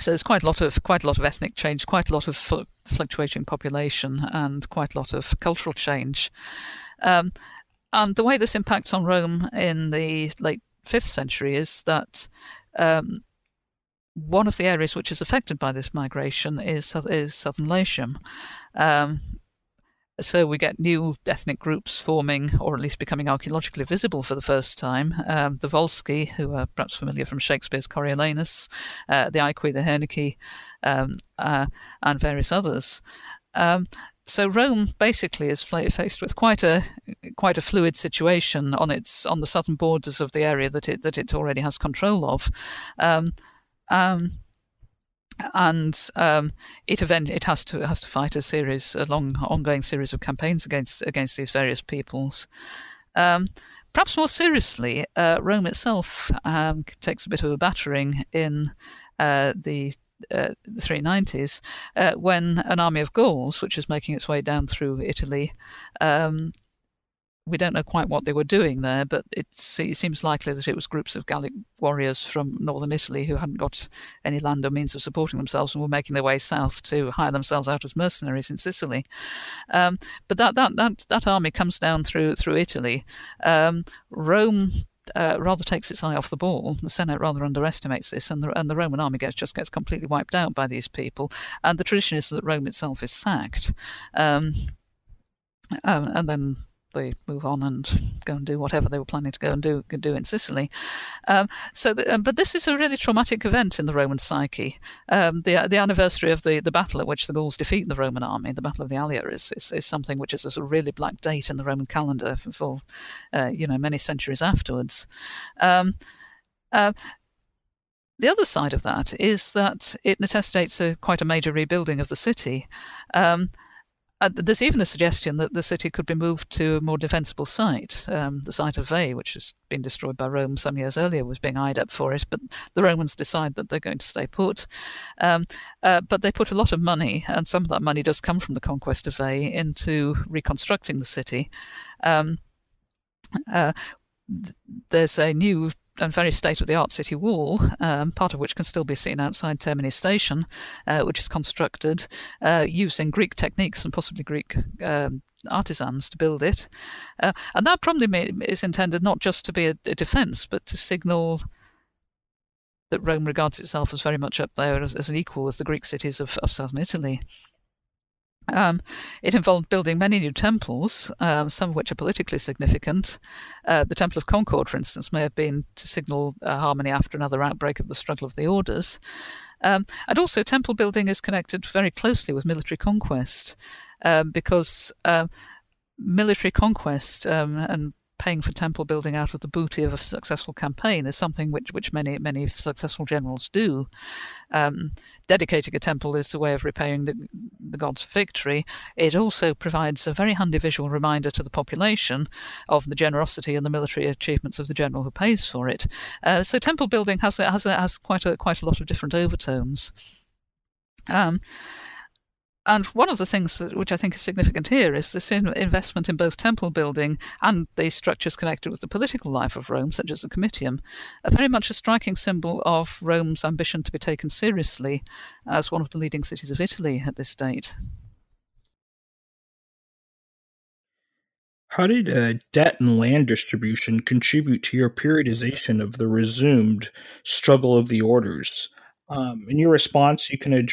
So there's quite a lot of ethnic change, quite a lot of fluctuating population, and quite a lot of cultural change. And the way this impacts on Rome in the late 5th century is that one of the areas which is affected by this migration is southern Latium. So we get new ethnic groups forming, or at least becoming archaeologically visible for the first time. The Volsci, who are perhaps familiar from Shakespeare's Coriolanus, the Aequi, the Hernici, and various others. So Rome basically is faced with quite a fluid situation on the southern borders of the area that it already has control of. It has to fight a long ongoing series of campaigns against these various peoples. Perhaps more seriously, Rome itself takes a bit of a battering in the 390s when an army of Gauls, which is making its way down through Italy, we don't know quite what they were doing there, but it seems likely that it was groups of Gallic warriors from northern Italy who hadn't got any land or means of supporting themselves and were making their way south to hire themselves out as mercenaries in Sicily. But that army comes down through Italy. Rome rather takes its eye off the ball. The Senate rather underestimates this, and the Roman army just gets completely wiped out by these people. And the tradition is that Rome itself is sacked. And then they move on and go and do whatever they were planning to go and do in Sicily. But this is a really traumatic event in the Roman psyche. The anniversary of the battle at which the Gauls defeat the Roman army, the Battle of the Allia, is something which is a really black date in the Roman calendar for many centuries afterwards. The other side of that is that it necessitates quite a major rebuilding of the city. There's even a suggestion that the city could be moved to a more defensible site. The site of Veii, which has been destroyed by Rome some years earlier, was being eyed up for it, but the Romans decide that they're going to stay put. But they put a lot of money, and some of that money does come from the conquest of Veii, into reconstructing the city. There's a new and very state-of-the-art city wall, part of which can still be seen outside Termini Station, which is constructed using Greek techniques and possibly Greek artisans to build it. And that probably is intended not just to be a defence, but to signal that Rome regards itself as very much up there as an equal with the Greek cities of southern Italy. It involved building many new temples, some of which are politically significant. The Temple of Concord, for instance, may have been to signal harmony after another outbreak of the struggle of the orders. And also, temple building is connected very closely with military conquest, because military conquest and paying for temple building out of the booty of a successful campaign is something which many successful generals do. Dedicating a temple is a way of repaying the god's victory. It also provides a very handy visual reminder to the population of the generosity and the military achievements of the general who pays for it. So temple building has quite a lot of different overtones. And one of the things which I think is significant here is this investment in both temple building and the structures connected with the political life of Rome, such as the Comitium, are very much a striking symbol of Rome's ambition to be taken seriously as one of the leading cities of Italy at this date. How did debt and land distribution contribute to your periodization of the resumed struggle of the orders? In your response, you can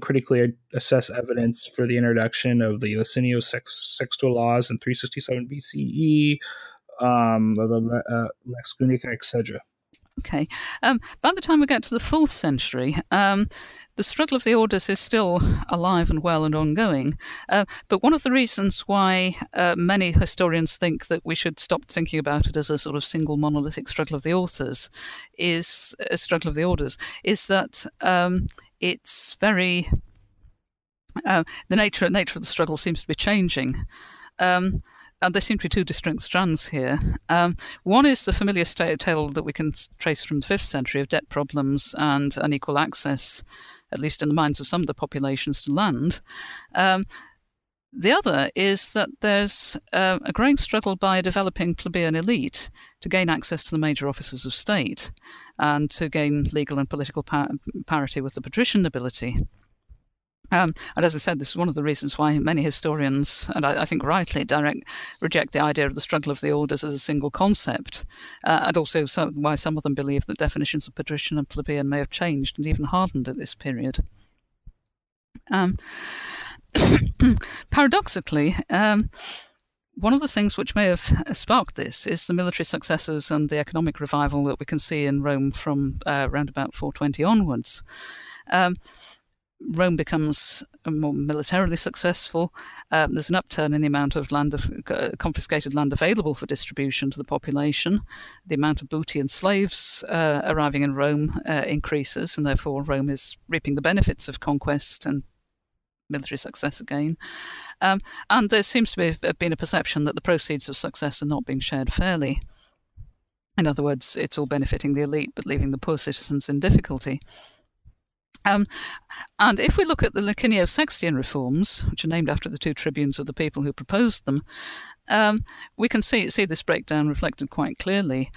critically assess evidence for the introduction of the Licinius Sextile laws in 367 BCE, Lex Gunica, etc. Okay. By the time we get to the 4th century, the struggle of the orders is still alive and well and ongoing. But one of the reasons why many historians think that we should stop thinking about it as a sort of single monolithic struggle of the authors is a struggle of the orders is that it's very the nature of the struggle seems to be changing. And there seem to be two distinct strands here. One is the familiar tale that we can trace from the 5th century of debt problems and unequal access, at least in the minds of some of the populations, to land. The other is that there's a growing struggle by a developing plebeian elite to gain access to the major offices of state and to gain legal and political parity with the patrician nobility. And as I said, this is one of the reasons why many historians, and I think rightly, reject the idea of the struggle of the orders as a single concept, and also why some of them believe that definitions of patrician and plebeian may have changed and even hardened at this period. Paradoxically, one of the things which may have sparked this is the military successes and the economic revival that we can see in Rome from around about 420 onwards. Rome becomes more militarily successful. There's an upturn in the amount of confiscated land available for distribution to the population. The amount of booty and slaves arriving in Rome increases, and therefore Rome is reaping the benefits of conquest and military success again. And there seems to have been a perception that the proceeds of success are not being shared fairly. In other words, it's all benefiting the elite, but leaving the poor citizens in difficulty. And if we look at the Licinius-Sextian reforms, which are named after the two tribunes of the people who proposed them, we can see this breakdown reflected quite clearly,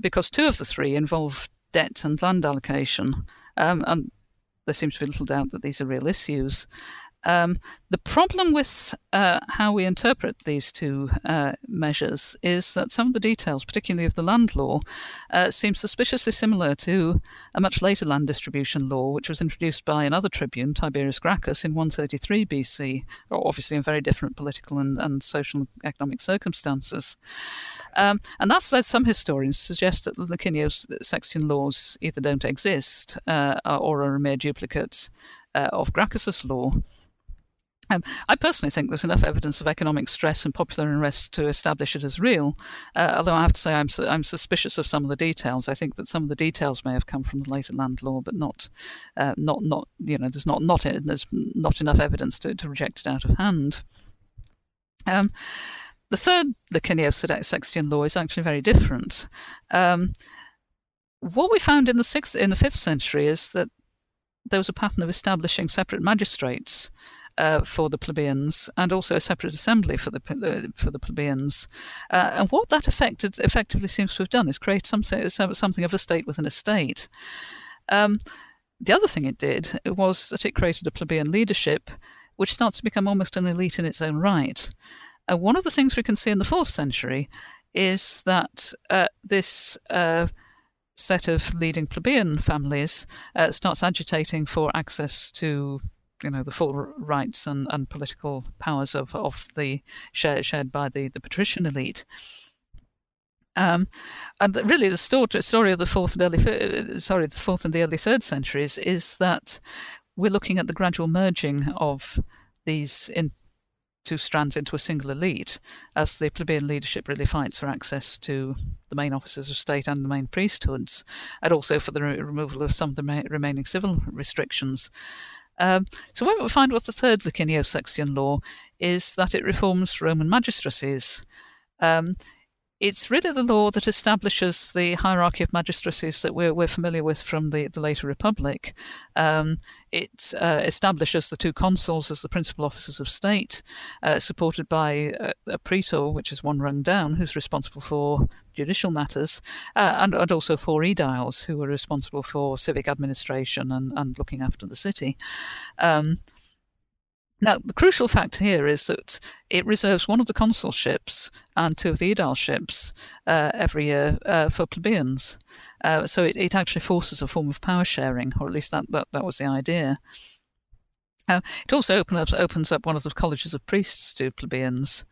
because two of the three involve debt and land allocation, and there seems to be little doubt that these are real issues. The problem with how we interpret these two measures is that some of the details, particularly of the land law, seem suspiciously similar to a much later land distribution law, which was introduced by another tribune, Tiberius Gracchus, in 133 BC, obviously in very different political and social and economic circumstances. And that's led some historians to suggest that Licinius' Sextian laws either don't exist or are a mere duplicate of Gracchus's law. I personally think there's enough evidence of economic stress and popular unrest to establish it as real, although I have to say I'm suspicious of some of the details. I think that some of the details may have come from the later land law, but there's not enough evidence to reject it out of hand. The third Licinius Sextian law is actually very different. What we found in the 5th century is that there was a pattern of establishing separate magistrates for the plebeians, and also a separate assembly for the plebeians. And what that effectively seems to have done is create something of a state within a state. The other thing it did was that it created a plebeian leadership, which starts to become almost an elite in its own right. And one of the things we can see in the 4th century is that this set of leading plebeian families starts agitating for access to the full rights and political powers of the shared by the patrician elite. And really, the story of the 4th and the early 3rd centuries is that we're looking at the gradual merging of these two strands into a single elite, as the plebeian leadership really fights for access to the main offices of state and the main priesthoods, and also for the removal of some of the remaining civil restrictions. So what we find with the third Licinius-Sextian law is that it reforms Roman magistracies. It's really the law that establishes the hierarchy of magistracies that we're familiar with from the later Republic. It establishes the two consuls as the principal officers of state, supported by a praetor, which is one rung down, who's responsible for judicial matters, and also four aediles, who were responsible for civic administration and looking after the city. Now, the crucial fact here is that it reserves one of the consulships and two of the aedileships every year for plebeians. So it actually forces a form of power sharing, or at least that was the idea. It also opens up one of the colleges of priests to plebeians.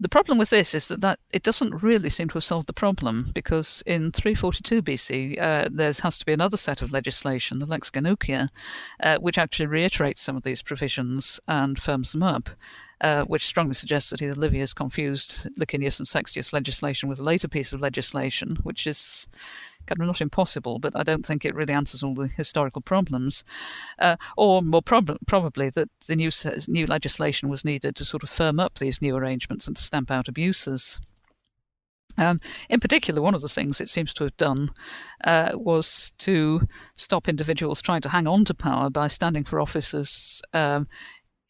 The problem with this is that it doesn't really seem to have solved the problem, because in 342 BC, there has to be another set of legislation, the Lex Canucia, which actually reiterates some of these provisions and firms them up, which strongly suggests that either Livy has confused Licinius and Sextius legislation with a later piece of legislation, which is kind of not impossible, but I don't think it really answers all the historical problems, or more probably that the new legislation was needed to sort of firm up these new arrangements and to stamp out abuses. In particular, one of the things it seems to have done was to stop individuals trying to hang on to power by standing for offices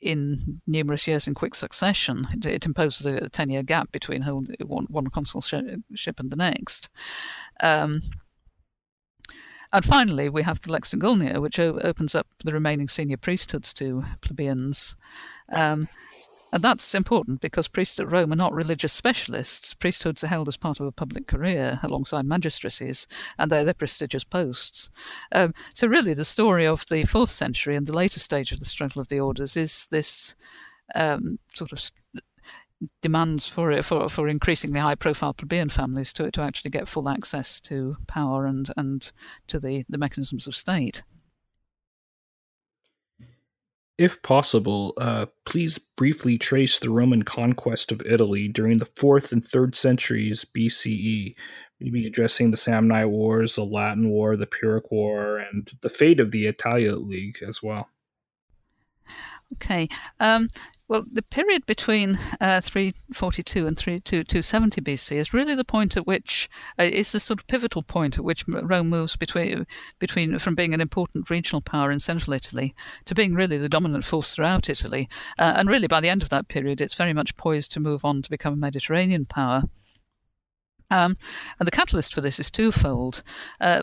in numerous years in quick succession. It imposes a 10-year gap between one consulship and the next. And finally, we have the Lex Singulnia, which opens up the remaining senior priesthoods to plebeians. And that's important because priests at Rome are not religious specialists. Priesthoods are held as part of a public career alongside magistracies, and they're prestigious posts. So really, the story of the 4th century and the later stage of the struggle of the orders is this sort of demands for increasingly high-profile plebeian families to actually get full access to power and to the mechanisms of state. If possible, please briefly trace the Roman conquest of Italy during the 4th and 3rd centuries BCE, maybe addressing the Samnite Wars, the Latin War, the Pyrrhic War, and the fate of the Italian League as well. Okay. Well, the period between 342 and 270 BC is really the point at which is the sort of pivotal point at which Rome moves between from being an important regional power in central Italy to being really the dominant force throughout Italy. And really, by the end of that period, it's very much poised to move on to become a Mediterranean power. And the catalyst for this is twofold.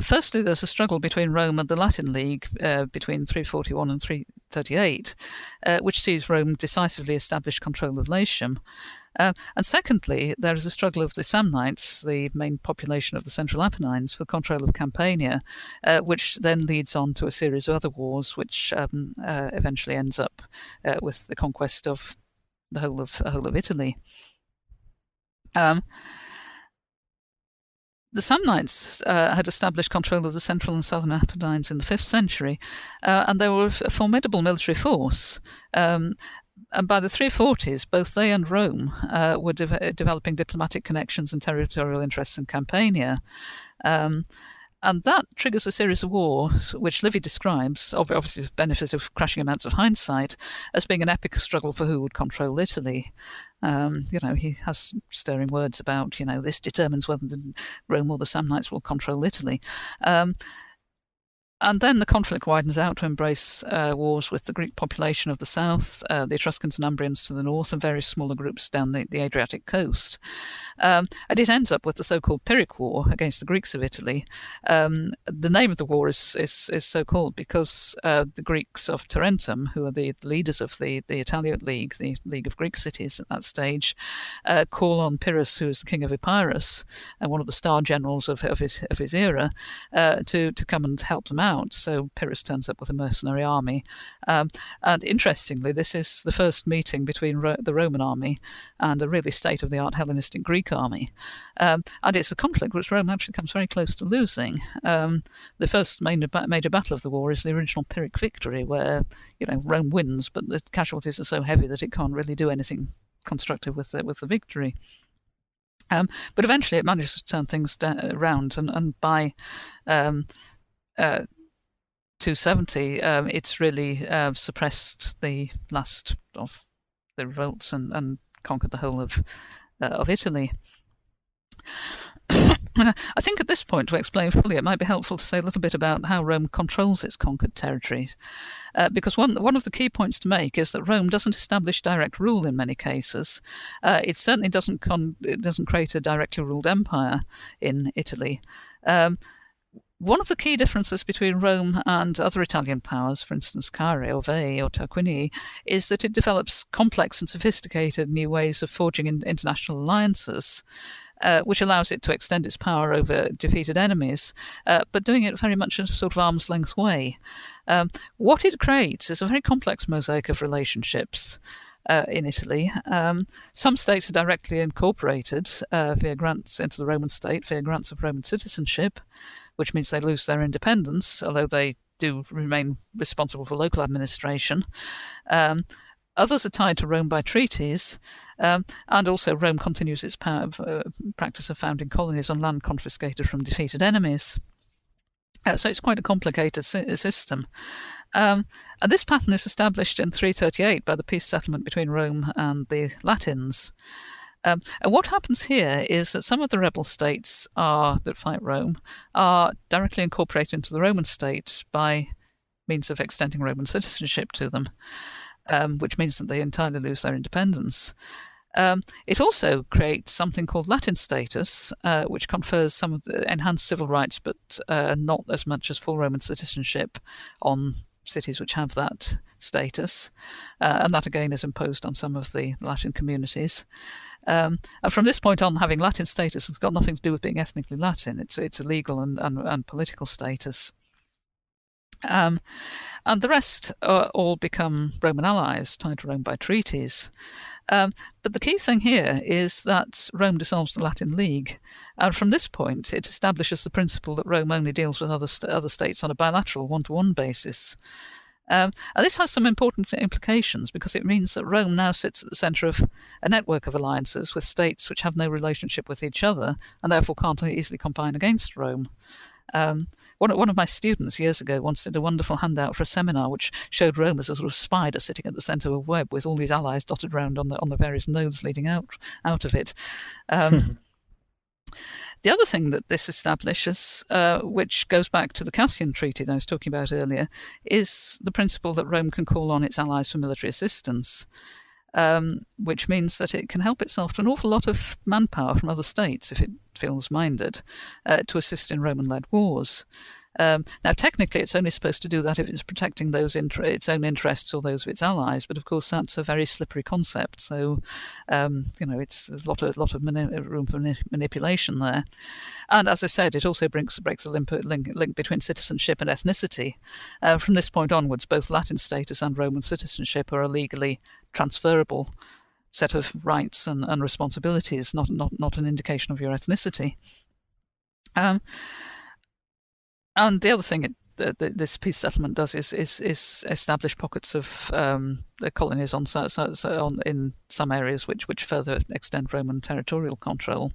Firstly, there's a struggle between Rome and the Latin League between 341 and 3. 38, which sees Rome decisively establish control of Latium. And secondly, there is a struggle of the Samnites, the main population of the Central Apennines, for control of Campania, which then leads on to a series of other wars, which eventually ends up with the conquest of the whole of Italy. The Samnites had established control of the central and southern Apennines in the 5th century, and they were a formidable military force. And by the 340s, both they and Rome were developing diplomatic connections and territorial interests in Campania. And that triggers a series of wars, which Livy describes, obviously with the benefit of crashing amounts of hindsight, as being an epic struggle for who would control Italy. He has stirring words about, this determines whether Rome or the Samnites will control Italy. And then the conflict widens out to embrace wars with the Greek population of the south, the Etruscans and Umbrians to the north, and various smaller groups down the Adriatic coast. And it ends up with the so-called Pyrrhic War against the Greeks of Italy. The name of the war is so-called because the Greeks of Tarentum, who are the leaders of the Italian League, the League of Greek Cities at that stage, call on Pyrrhus, who is the king of Epirus, and one of the star generals of his era, to come and help them out. So Pyrrhus turns up with a mercenary army. And interestingly, this is the first meeting between the Roman army and a really state-of-the-art Hellenistic Greek army. And it's a conflict which Rome actually comes very close to losing. The first major battle of the war is the original Pyrrhic victory, where Rome wins, but the casualties are so heavy that it can't really do anything constructive with the victory. But eventually it manages to turn things around, and by... 270, it's really suppressed the last of the revolts and conquered the whole of Italy. I think at this point, to explain fully, it might be helpful to say a little bit about how Rome controls its conquered territories, because one of the key points to make is that Rome doesn't establish direct rule in many cases. It certainly doesn't create a directly ruled empire in Italy. One of the key differences between Rome and other Italian powers, for instance, Caere or Veii or Tarquinii, is that it develops complex and sophisticated new ways of forging international alliances, which allows it to extend its power over defeated enemies, but doing it very much in a sort of arm's-length way. What it creates is a very complex mosaic of relationships. In Italy. Some states are directly incorporated via grants into the Roman state, via grants of Roman citizenship, which means they lose their independence, although they do remain responsible for local administration. Others are tied to Rome by treaties, and also Rome continues its practice of founding colonies on land confiscated from defeated enemies. So it's quite a complicated system. And this pattern is established in 338 by the peace settlement between Rome and the Latins. And what happens here is that some of the rebel states that fight Rome are directly incorporated into the Roman state by means of extending Roman citizenship to them, which means that they entirely lose their independence. It also creates something called Latin status, which confers some of the enhanced civil rights, but not as much as full Roman citizenship on cities which have that status. And that, again, is imposed on some of the Latin communities. And from this point on, having Latin status has got nothing to do with being ethnically Latin. It's a legal and political status. And the rest all become Roman allies, tied to Rome by treaties. But the key thing here is that Rome dissolves the Latin League. And from this point, it establishes the principle that Rome only deals with other states on a bilateral, one-to-one basis. And this has some important implications because it means that Rome now sits at the centre of a network of alliances with states which have no relationship with each other and therefore can't easily combine against Rome. One of my students years ago once did a wonderful handout for a seminar which showed Rome as a sort of spider sitting at the centre of a web with all these allies dotted around on the various nodes leading out of it. The other thing that this establishes, which goes back to the Cassian Treaty that I was talking about earlier, is the principle that Rome can call on its allies for military assistance. Which means that it can help itself to an awful lot of manpower from other states, if it feels minded, to assist in Roman-led wars. Now, technically, it's only supposed to do that if it's protecting those its own interests or those of its allies. But of course, that's a very slippery concept. So, it's a lot of room for manipulation there. And as I said, it also breaks the link between citizenship and ethnicity. From this point onwards, both Latin status and Roman citizenship are a legally transferable set of rights and responsibilities, not an indication of your ethnicity. And the other thing this peace settlement does is establish pockets of the colonies in some areas which further extend Roman territorial control.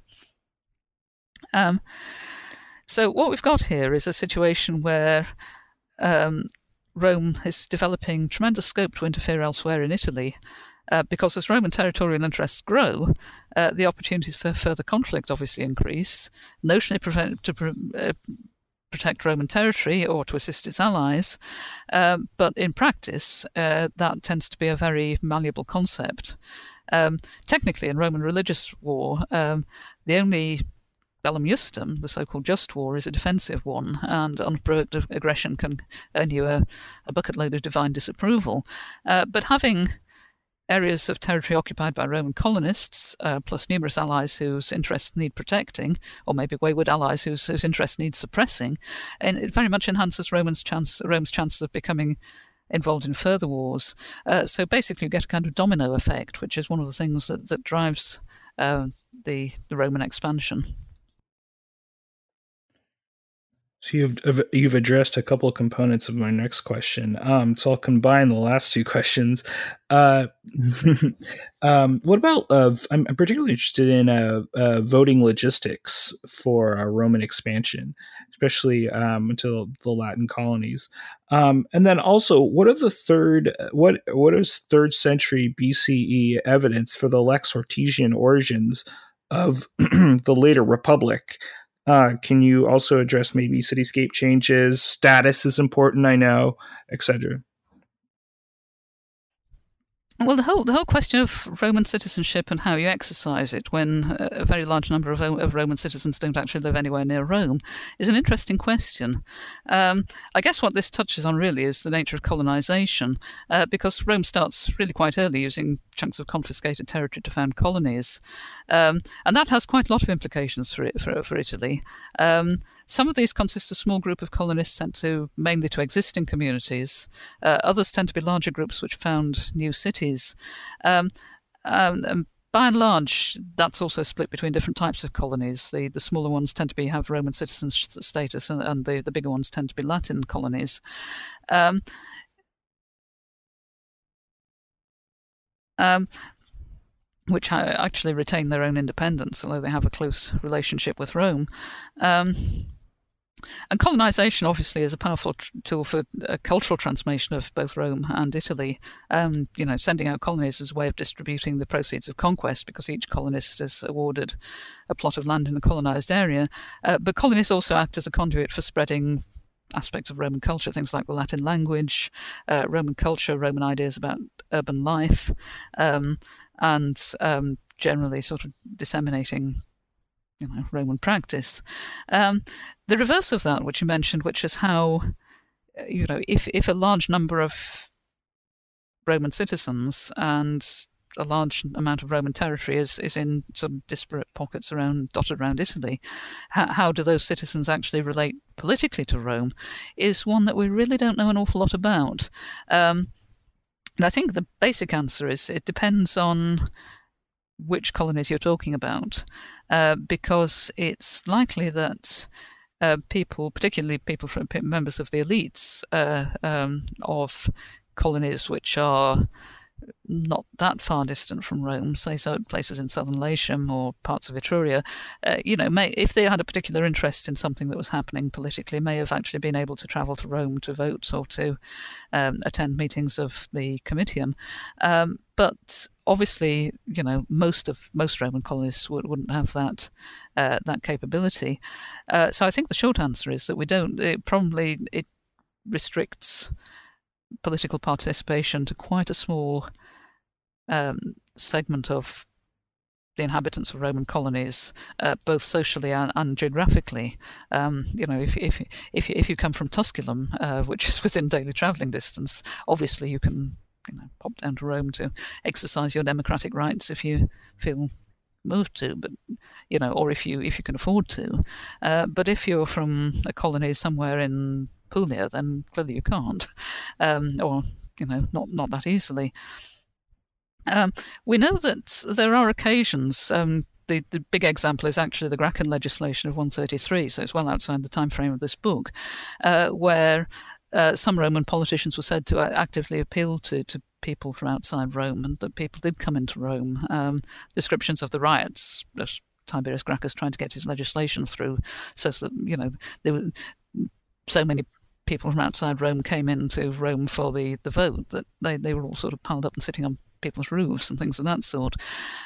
So what we've got here is a situation where Rome is developing tremendous scope to interfere elsewhere in Italy, because as Roman territorial interests grow, the opportunities for further conflict obviously increase, notionally protect Roman territory or to assist its allies. But in practice, that tends to be a very malleable concept. Technically, in Roman religious war, the only bellum justum, the so-called just war, is a defensive one, and unprovoked aggression can earn you a bucket load of divine disapproval. But having areas of territory occupied by Roman colonists, plus numerous allies whose interests need protecting, or maybe wayward allies whose interests need suppressing, and it very much enhances Rome's chances of becoming involved in further wars. So basically, you get a kind of domino effect, which is one of the things that drives the Roman expansion. So you've addressed a couple of components of my next question. So I'll combine the last two questions. What about? I'm particularly interested in voting logistics for Roman expansion, especially to the Latin colonies. And then also, what is 3rd century BCE evidence for the Lex Hortensian origins of the later Republic? Can you also address maybe cityscape changes? Status is important, I know, etc. Well, the whole question of Roman citizenship and how you exercise it when a very large number of Roman citizens don't actually live anywhere near Rome is an interesting question. I guess what this touches on really is the nature of colonization, because Rome starts really quite early using chunks of confiscated territory to found colonies, and that has quite a lot of implications for Italy. Some of these consist of small group of colonists sent mainly to existing communities. Others tend to be larger groups which found new cities. And by and large, that's also split between different types of colonies. The smaller ones tend to have Roman citizen status, and the bigger ones tend to be Latin colonies. Which actually retain their own independence, although they have a close relationship with Rome. And colonization, obviously, is a powerful tool for a cultural transformation of both Rome and Italy. Sending out colonies is a way of distributing the proceeds of conquest, because each colonist is awarded a plot of land in a colonized area. But colonies also act as a conduit for spreading aspects of Roman culture, things like the Latin language, Roman culture, Roman ideas about urban life, and generally sort of disseminating Roman practice. The reverse of that, which you mentioned, which is how, if a large number of Roman citizens and a large amount of Roman territory is in some disparate pockets dotted around Italy, how do those citizens actually relate politically to Rome, is one that we really don't know an awful lot about. And I think the basic answer is it depends on which colonies you're talking about, because it's likely that people, particularly people from members of the elites of colonies which are not that far distant from Rome, say so places in southern Latium or parts of Etruria, if they had a particular interest in something that was happening politically, may have actually been able to travel to Rome to vote or to attend meetings of the Comitium. But obviously, most Roman colonists wouldn't have that capability. So I think the short answer is that we don't. It restricts political participation to quite a small segment of the inhabitants of Roman colonies, both socially and geographically. If you come from Tusculum, which is within daily travelling distance, obviously you can pop down to Rome to exercise your democratic rights if you feel moved to, but or if you can afford to. But if you're from a colony somewhere in Puglia, then clearly you can't, not that easily. We know that there are occasions. The big example is actually the Gracchan legislation of 133, so it's well outside the time frame of this book, where some Roman politicians were said to actively appeal to people from outside Rome, and that people did come into Rome. Descriptions of the riots that Tiberius Gracchus trying to get his legislation through says that there were so many people from outside Rome came into Rome for the vote that they were all sort of piled up and sitting on people's roofs and things of that sort,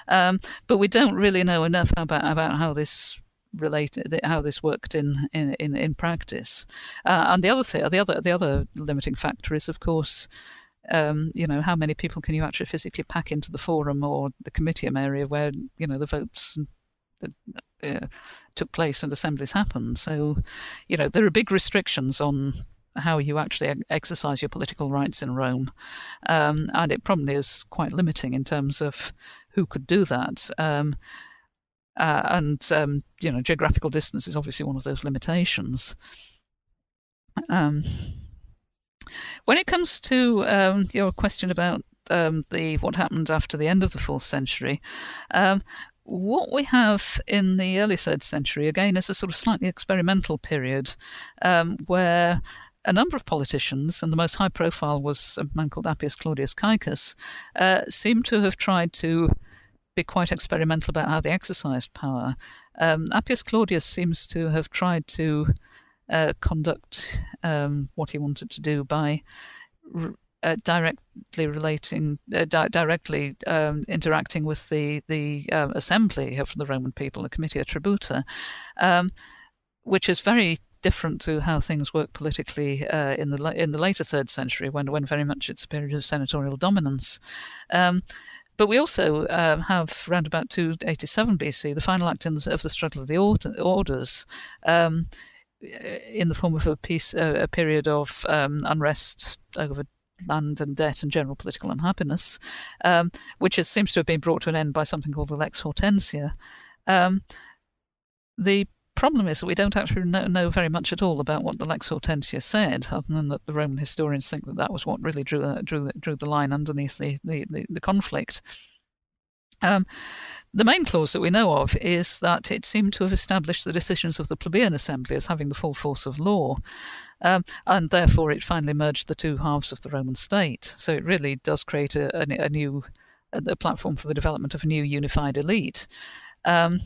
but we don't really know enough about how this related, how this worked in practice. And the other limiting factor is, of course, how many people can you actually physically pack into the forum or the comitium area where the votes took place and assemblies happened. So, there are big restrictions on how you actually exercise your political rights in Rome. And it probably is quite limiting in terms of who could do that. Geographical distance is obviously one of those limitations. When it comes to your question about what happened after the end of the 4th century, what we have in the early 3rd century, again, is a sort of slightly experimental period where a number of politicians, and the most high profile was a man called Appius Claudius Caecus, seem to have tried to be quite experimental about how they exercised power. Appius Claudius seems to have tried to conduct what he wanted to do by directly interacting with the assembly of the Roman people, the Comitia Tributa, which is very different to how things work politically in the later 3rd century, when very much it's a period of senatorial dominance. But we also have, round about 287 BC, the final act of the Struggle of the Orders, in the form of a period of unrest over land and debt and general political unhappiness, which seems to have been brought to an end by something called the Lex Hortensia. The problem is that we don't actually know very much at all about what the Lex Hortensia said, other than that the Roman historians think that was what really drew the line underneath the conflict. The main clause that we know of is that it seemed to have established the decisions of the plebeian assembly as having the full force of law, and therefore it finally merged the two halves of the Roman state. So it really does create a new platform for the development of a new unified elite. The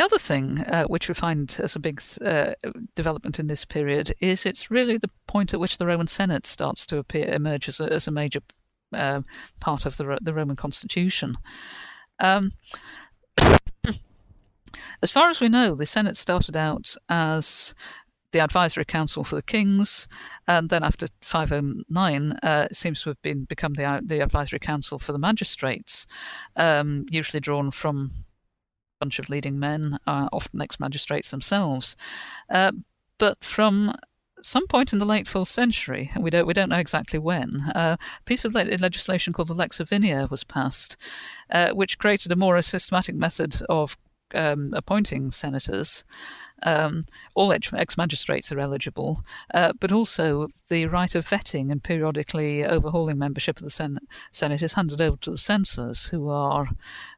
other thing which we find as a big development in this period is it's really the point at which the Roman Senate starts to emerge as a major part of the Roman constitution. As far as we know, the Senate started out as the advisory council for the kings, and then after 509 it seems to have become the advisory council for the magistrates, usually drawn from a bunch of leading men, often ex-magistrates themselves. But from some point in the late 4th century, and we don't know exactly when, a piece of legislation called the Lex Avinia was passed, which created a more systematic method of appointing senators. All ex-magistrates are eligible, but also the right of vetting and periodically overhauling membership of the Senate is handed over to the censors, who are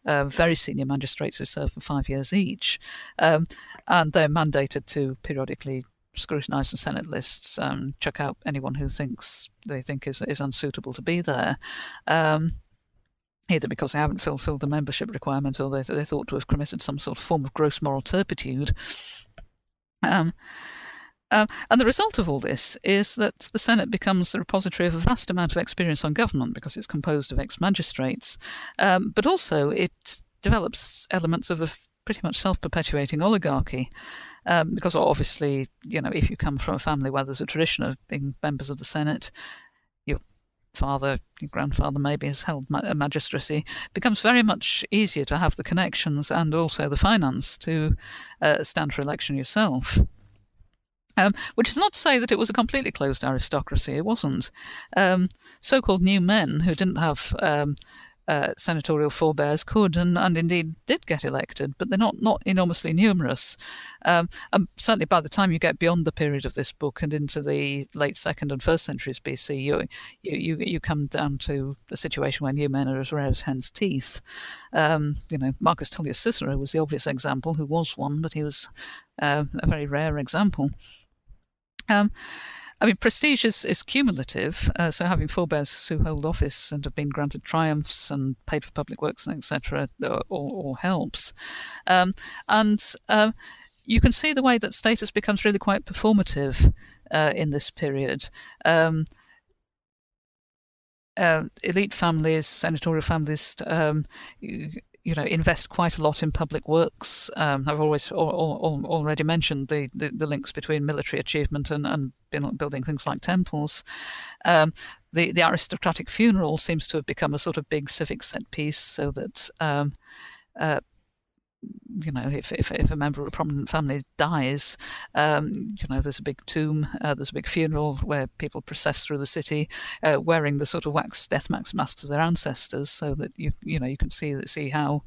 very senior magistrates who serve for 5 years each, and they're mandated to periodically scrutinise the Senate lists, check out anyone who they think is unsuitable to be there, either because they haven't fulfilled the membership requirement or they're thought to have committed some sort of form of gross moral turpitude. And the result of all this is that the Senate becomes the repository of a vast amount of experience on government, because it's composed of ex-magistrates, but also it develops elements of a pretty much self-perpetuating oligarchy, because obviously, if you come from a family where there's a tradition of being members of the Senate, you're father, your grandfather maybe, has held a magistracy, it becomes very much easier to have the connections and also the finance to stand for election yourself. Which is not to say that it was a completely closed aristocracy. It wasn't. So-called new men who didn't have senatorial forebears could and indeed did get elected, but they're not enormously numerous. And certainly by the time you get beyond the period of this book and into the late 2nd and 1st centuries BC, you come down to a situation where new men are as rare as hen's teeth. Marcus Tullius Cicero was the obvious example, who was one, but he was a very rare example. Prestige is cumulative, so having forebears who hold office and have been granted triumphs and paid for public works, etc., all helps. You can see the way that status becomes really quite performative in this period. Elite families, senatorial families, invest quite a lot in public works. I've already mentioned the links between military achievement and building things like temples. The aristocratic funeral seems to have become a sort of big civic set piece, so that if a member of a prominent family dies, there's a big tomb, there's a big funeral where people process through the city wearing the sort of wax death masks of their ancestors, so that you can see how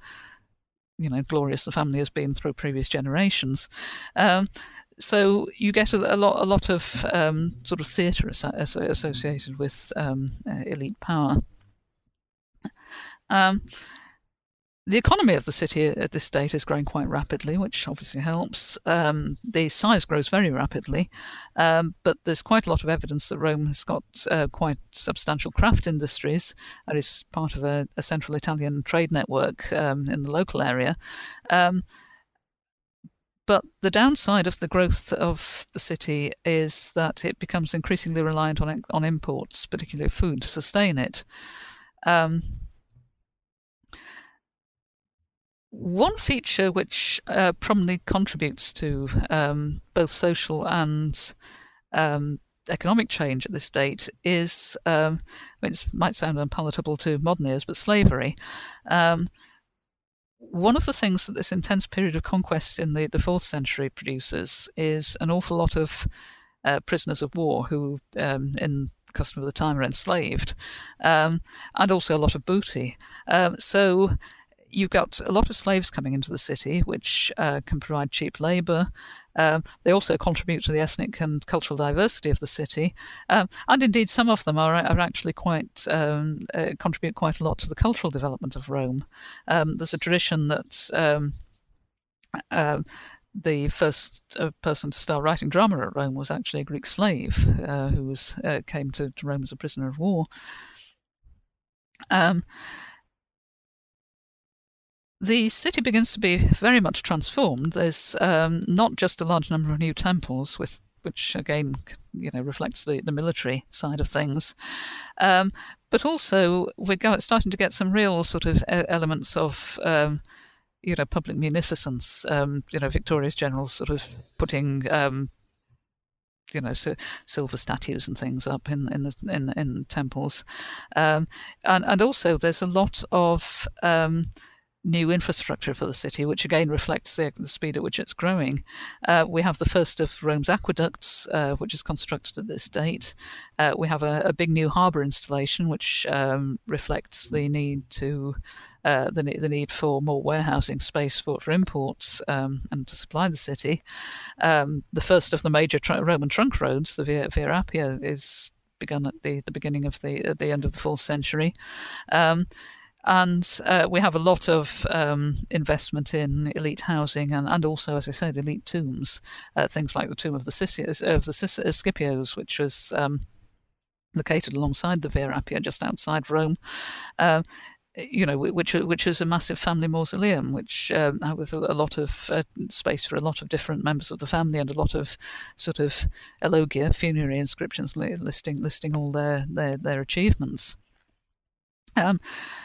glorious the family has been through previous generations. So you get a lot of sort of theatre associated with elite power. The economy of the city at this stage is growing quite rapidly, which obviously helps. The size grows very rapidly, but there's quite a lot of evidence that Rome has got quite substantial craft industries and is part of a central Italian trade network in the local area. But the downside of the growth of the city is that it becomes increasingly reliant on imports, particularly food, to sustain it. One feature which prominently contributes to both social and economic change at this date is, it might sound unpalatable to modern ears, but slavery. One of the things that this intense period of conquest in the 4th century produces is an awful lot of prisoners of war who, in custom of the time, are enslaved, and also a lot of booty. So you've got a lot of slaves coming into the city, which can provide cheap labour. They also contribute to the ethnic and cultural diversity of the city. And indeed, some of them are actually quite contribute quite a lot to the cultural development of Rome. There's a tradition that the first person to start writing drama at Rome was actually a Greek slave who came to Rome as a prisoner of war. The city begins to be very much transformed. There's not just a large number of new temples, which again, reflects the military side of things, but also we're starting to get some real sort of elements of public munificence. Victorious generals sort of putting silver statues and things up in temples, and also there's a lot of new infrastructure for the city, which again reflects the speed at which it's growing. We have the first of Rome's aqueducts, which is constructed at this date. We have a big new harbour installation, which reflects the need to the need for more warehousing space for imports and to supply the city. The first of the major Roman trunk roads, the Via Appia, is begun at the beginning of the end of the 4th century. And we have a lot of investment in elite housing and also, as I said, elite tombs. Things like the tomb of the Scipios, which was located alongside the Via Appia, just outside Rome. Which is a massive family mausoleum, which with a lot of space for a lot of different members of the family and a lot of sort of elogia, funerary inscriptions listing all their achievements.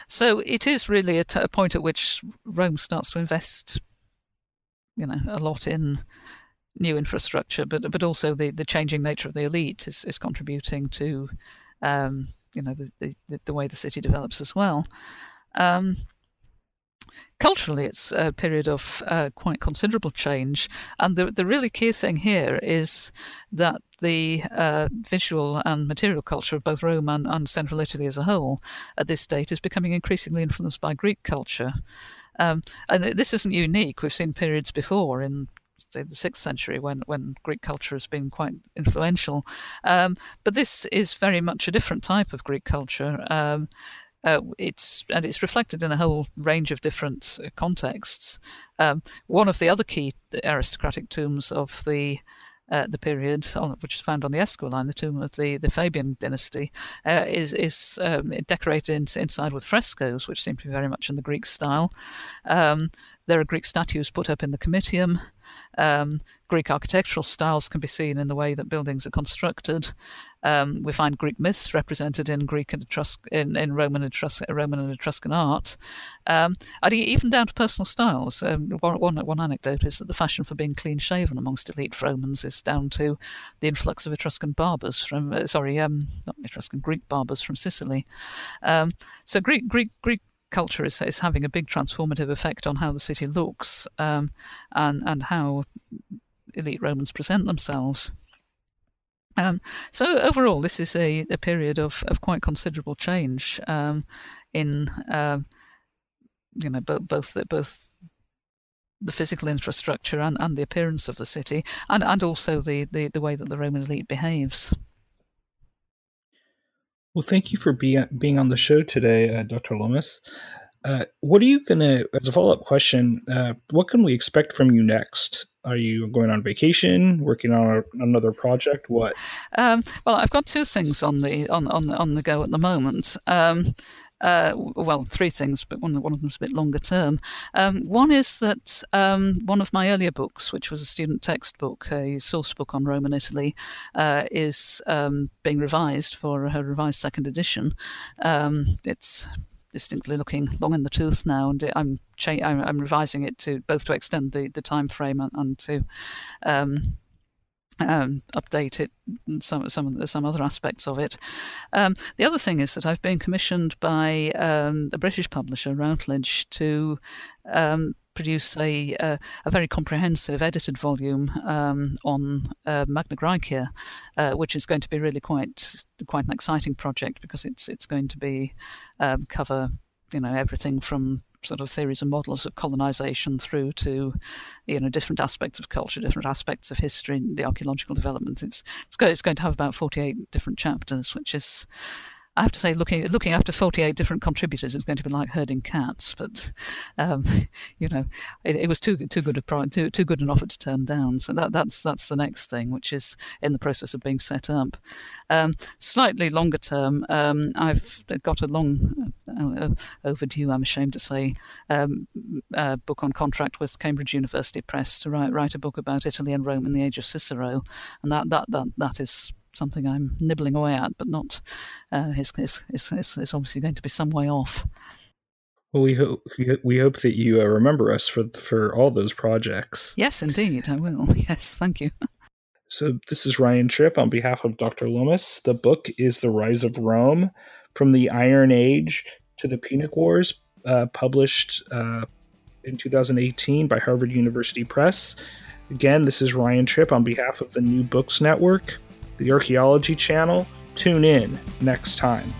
So it is really a point at which Rome starts to invest, a lot in new infrastructure, but also the changing nature of the elite is contributing to the way the city develops as well. Culturally, it's a period of quite considerable change, and the really key thing here is that the visual and material culture of both Rome and Central Italy as a whole at this date is becoming increasingly influenced by Greek culture. And this isn't unique. We've seen periods before in, say, the 6th century when Greek culture has been quite influential. But this is very much a different type of Greek culture. It's reflected in a whole range of different contexts. One of the other key aristocratic tombs of the period, which is found on the Esquiline, the tomb of the Fabian dynasty, is decorated inside with frescoes, which seem to be very much in the Greek style. There are Greek statues put up in the Comitium. Greek architectural styles can be seen in the way that buildings are constructed. We find Greek myths represented in Greek and Roman and Etruscan art, and even down to personal styles. One anecdote is that the fashion for being clean-shaven amongst elite Romans is down to the influx of Etruscan barbers Greek barbers from Sicily. So Greek culture is having a big transformative effect on how the city looks and how elite Romans present themselves. So overall, this is a period of quite considerable change in both the physical infrastructure and the appearance of the city, and also the way that the Roman elite behaves. Well, thank you for being on the show today, Dr. Lomas. What are you going to, as a follow-up question, what can we expect from you next? Are you going on vacation, working on another project? What? Well, I've got two things on the go at the moment. Three things, but one of them is a bit longer term. One is that one of my earlier books, which was a student textbook, a source book on Roman Italy, is being revised for a revised second edition. It's distinctly looking long in the tooth now, and I'm revising it to extend the time frame and to update it, some other aspects of it. The other thing is that I've been commissioned by the British publisher Routledge to produce a very comprehensive edited volume on Magna Graecia, which is going to be really quite an exciting project because it's going to be cover everything from sort of theories and models of colonization through to, different aspects of culture, different aspects of history, and the archaeological development. It's going to have about 48 different chapters, which is, I have to say, looking after 48 different contributors is going to be like herding cats. But it was too good an offer to turn down. So that's the next thing, which is in the process of being set up. Slightly longer term, I've got a long overdue, I'm ashamed to say, book on contract with Cambridge University Press to write a book about Italy and Rome in the age of Cicero, and that is something I'm nibbling away at, but not. It's obviously going to be some way off. Well, we hope that you remember us for all those projects. Yes, indeed, I will. Yes, thank you. So this is Ryan Tripp on behalf of Dr. Lomas. The book is The Rise of Rome, From the Iron Age to the Punic Wars, published in 2018 by Harvard University Press. Again, this is Ryan Tripp on behalf of the New Books Network, the Archaeology Channel. Tune in next time.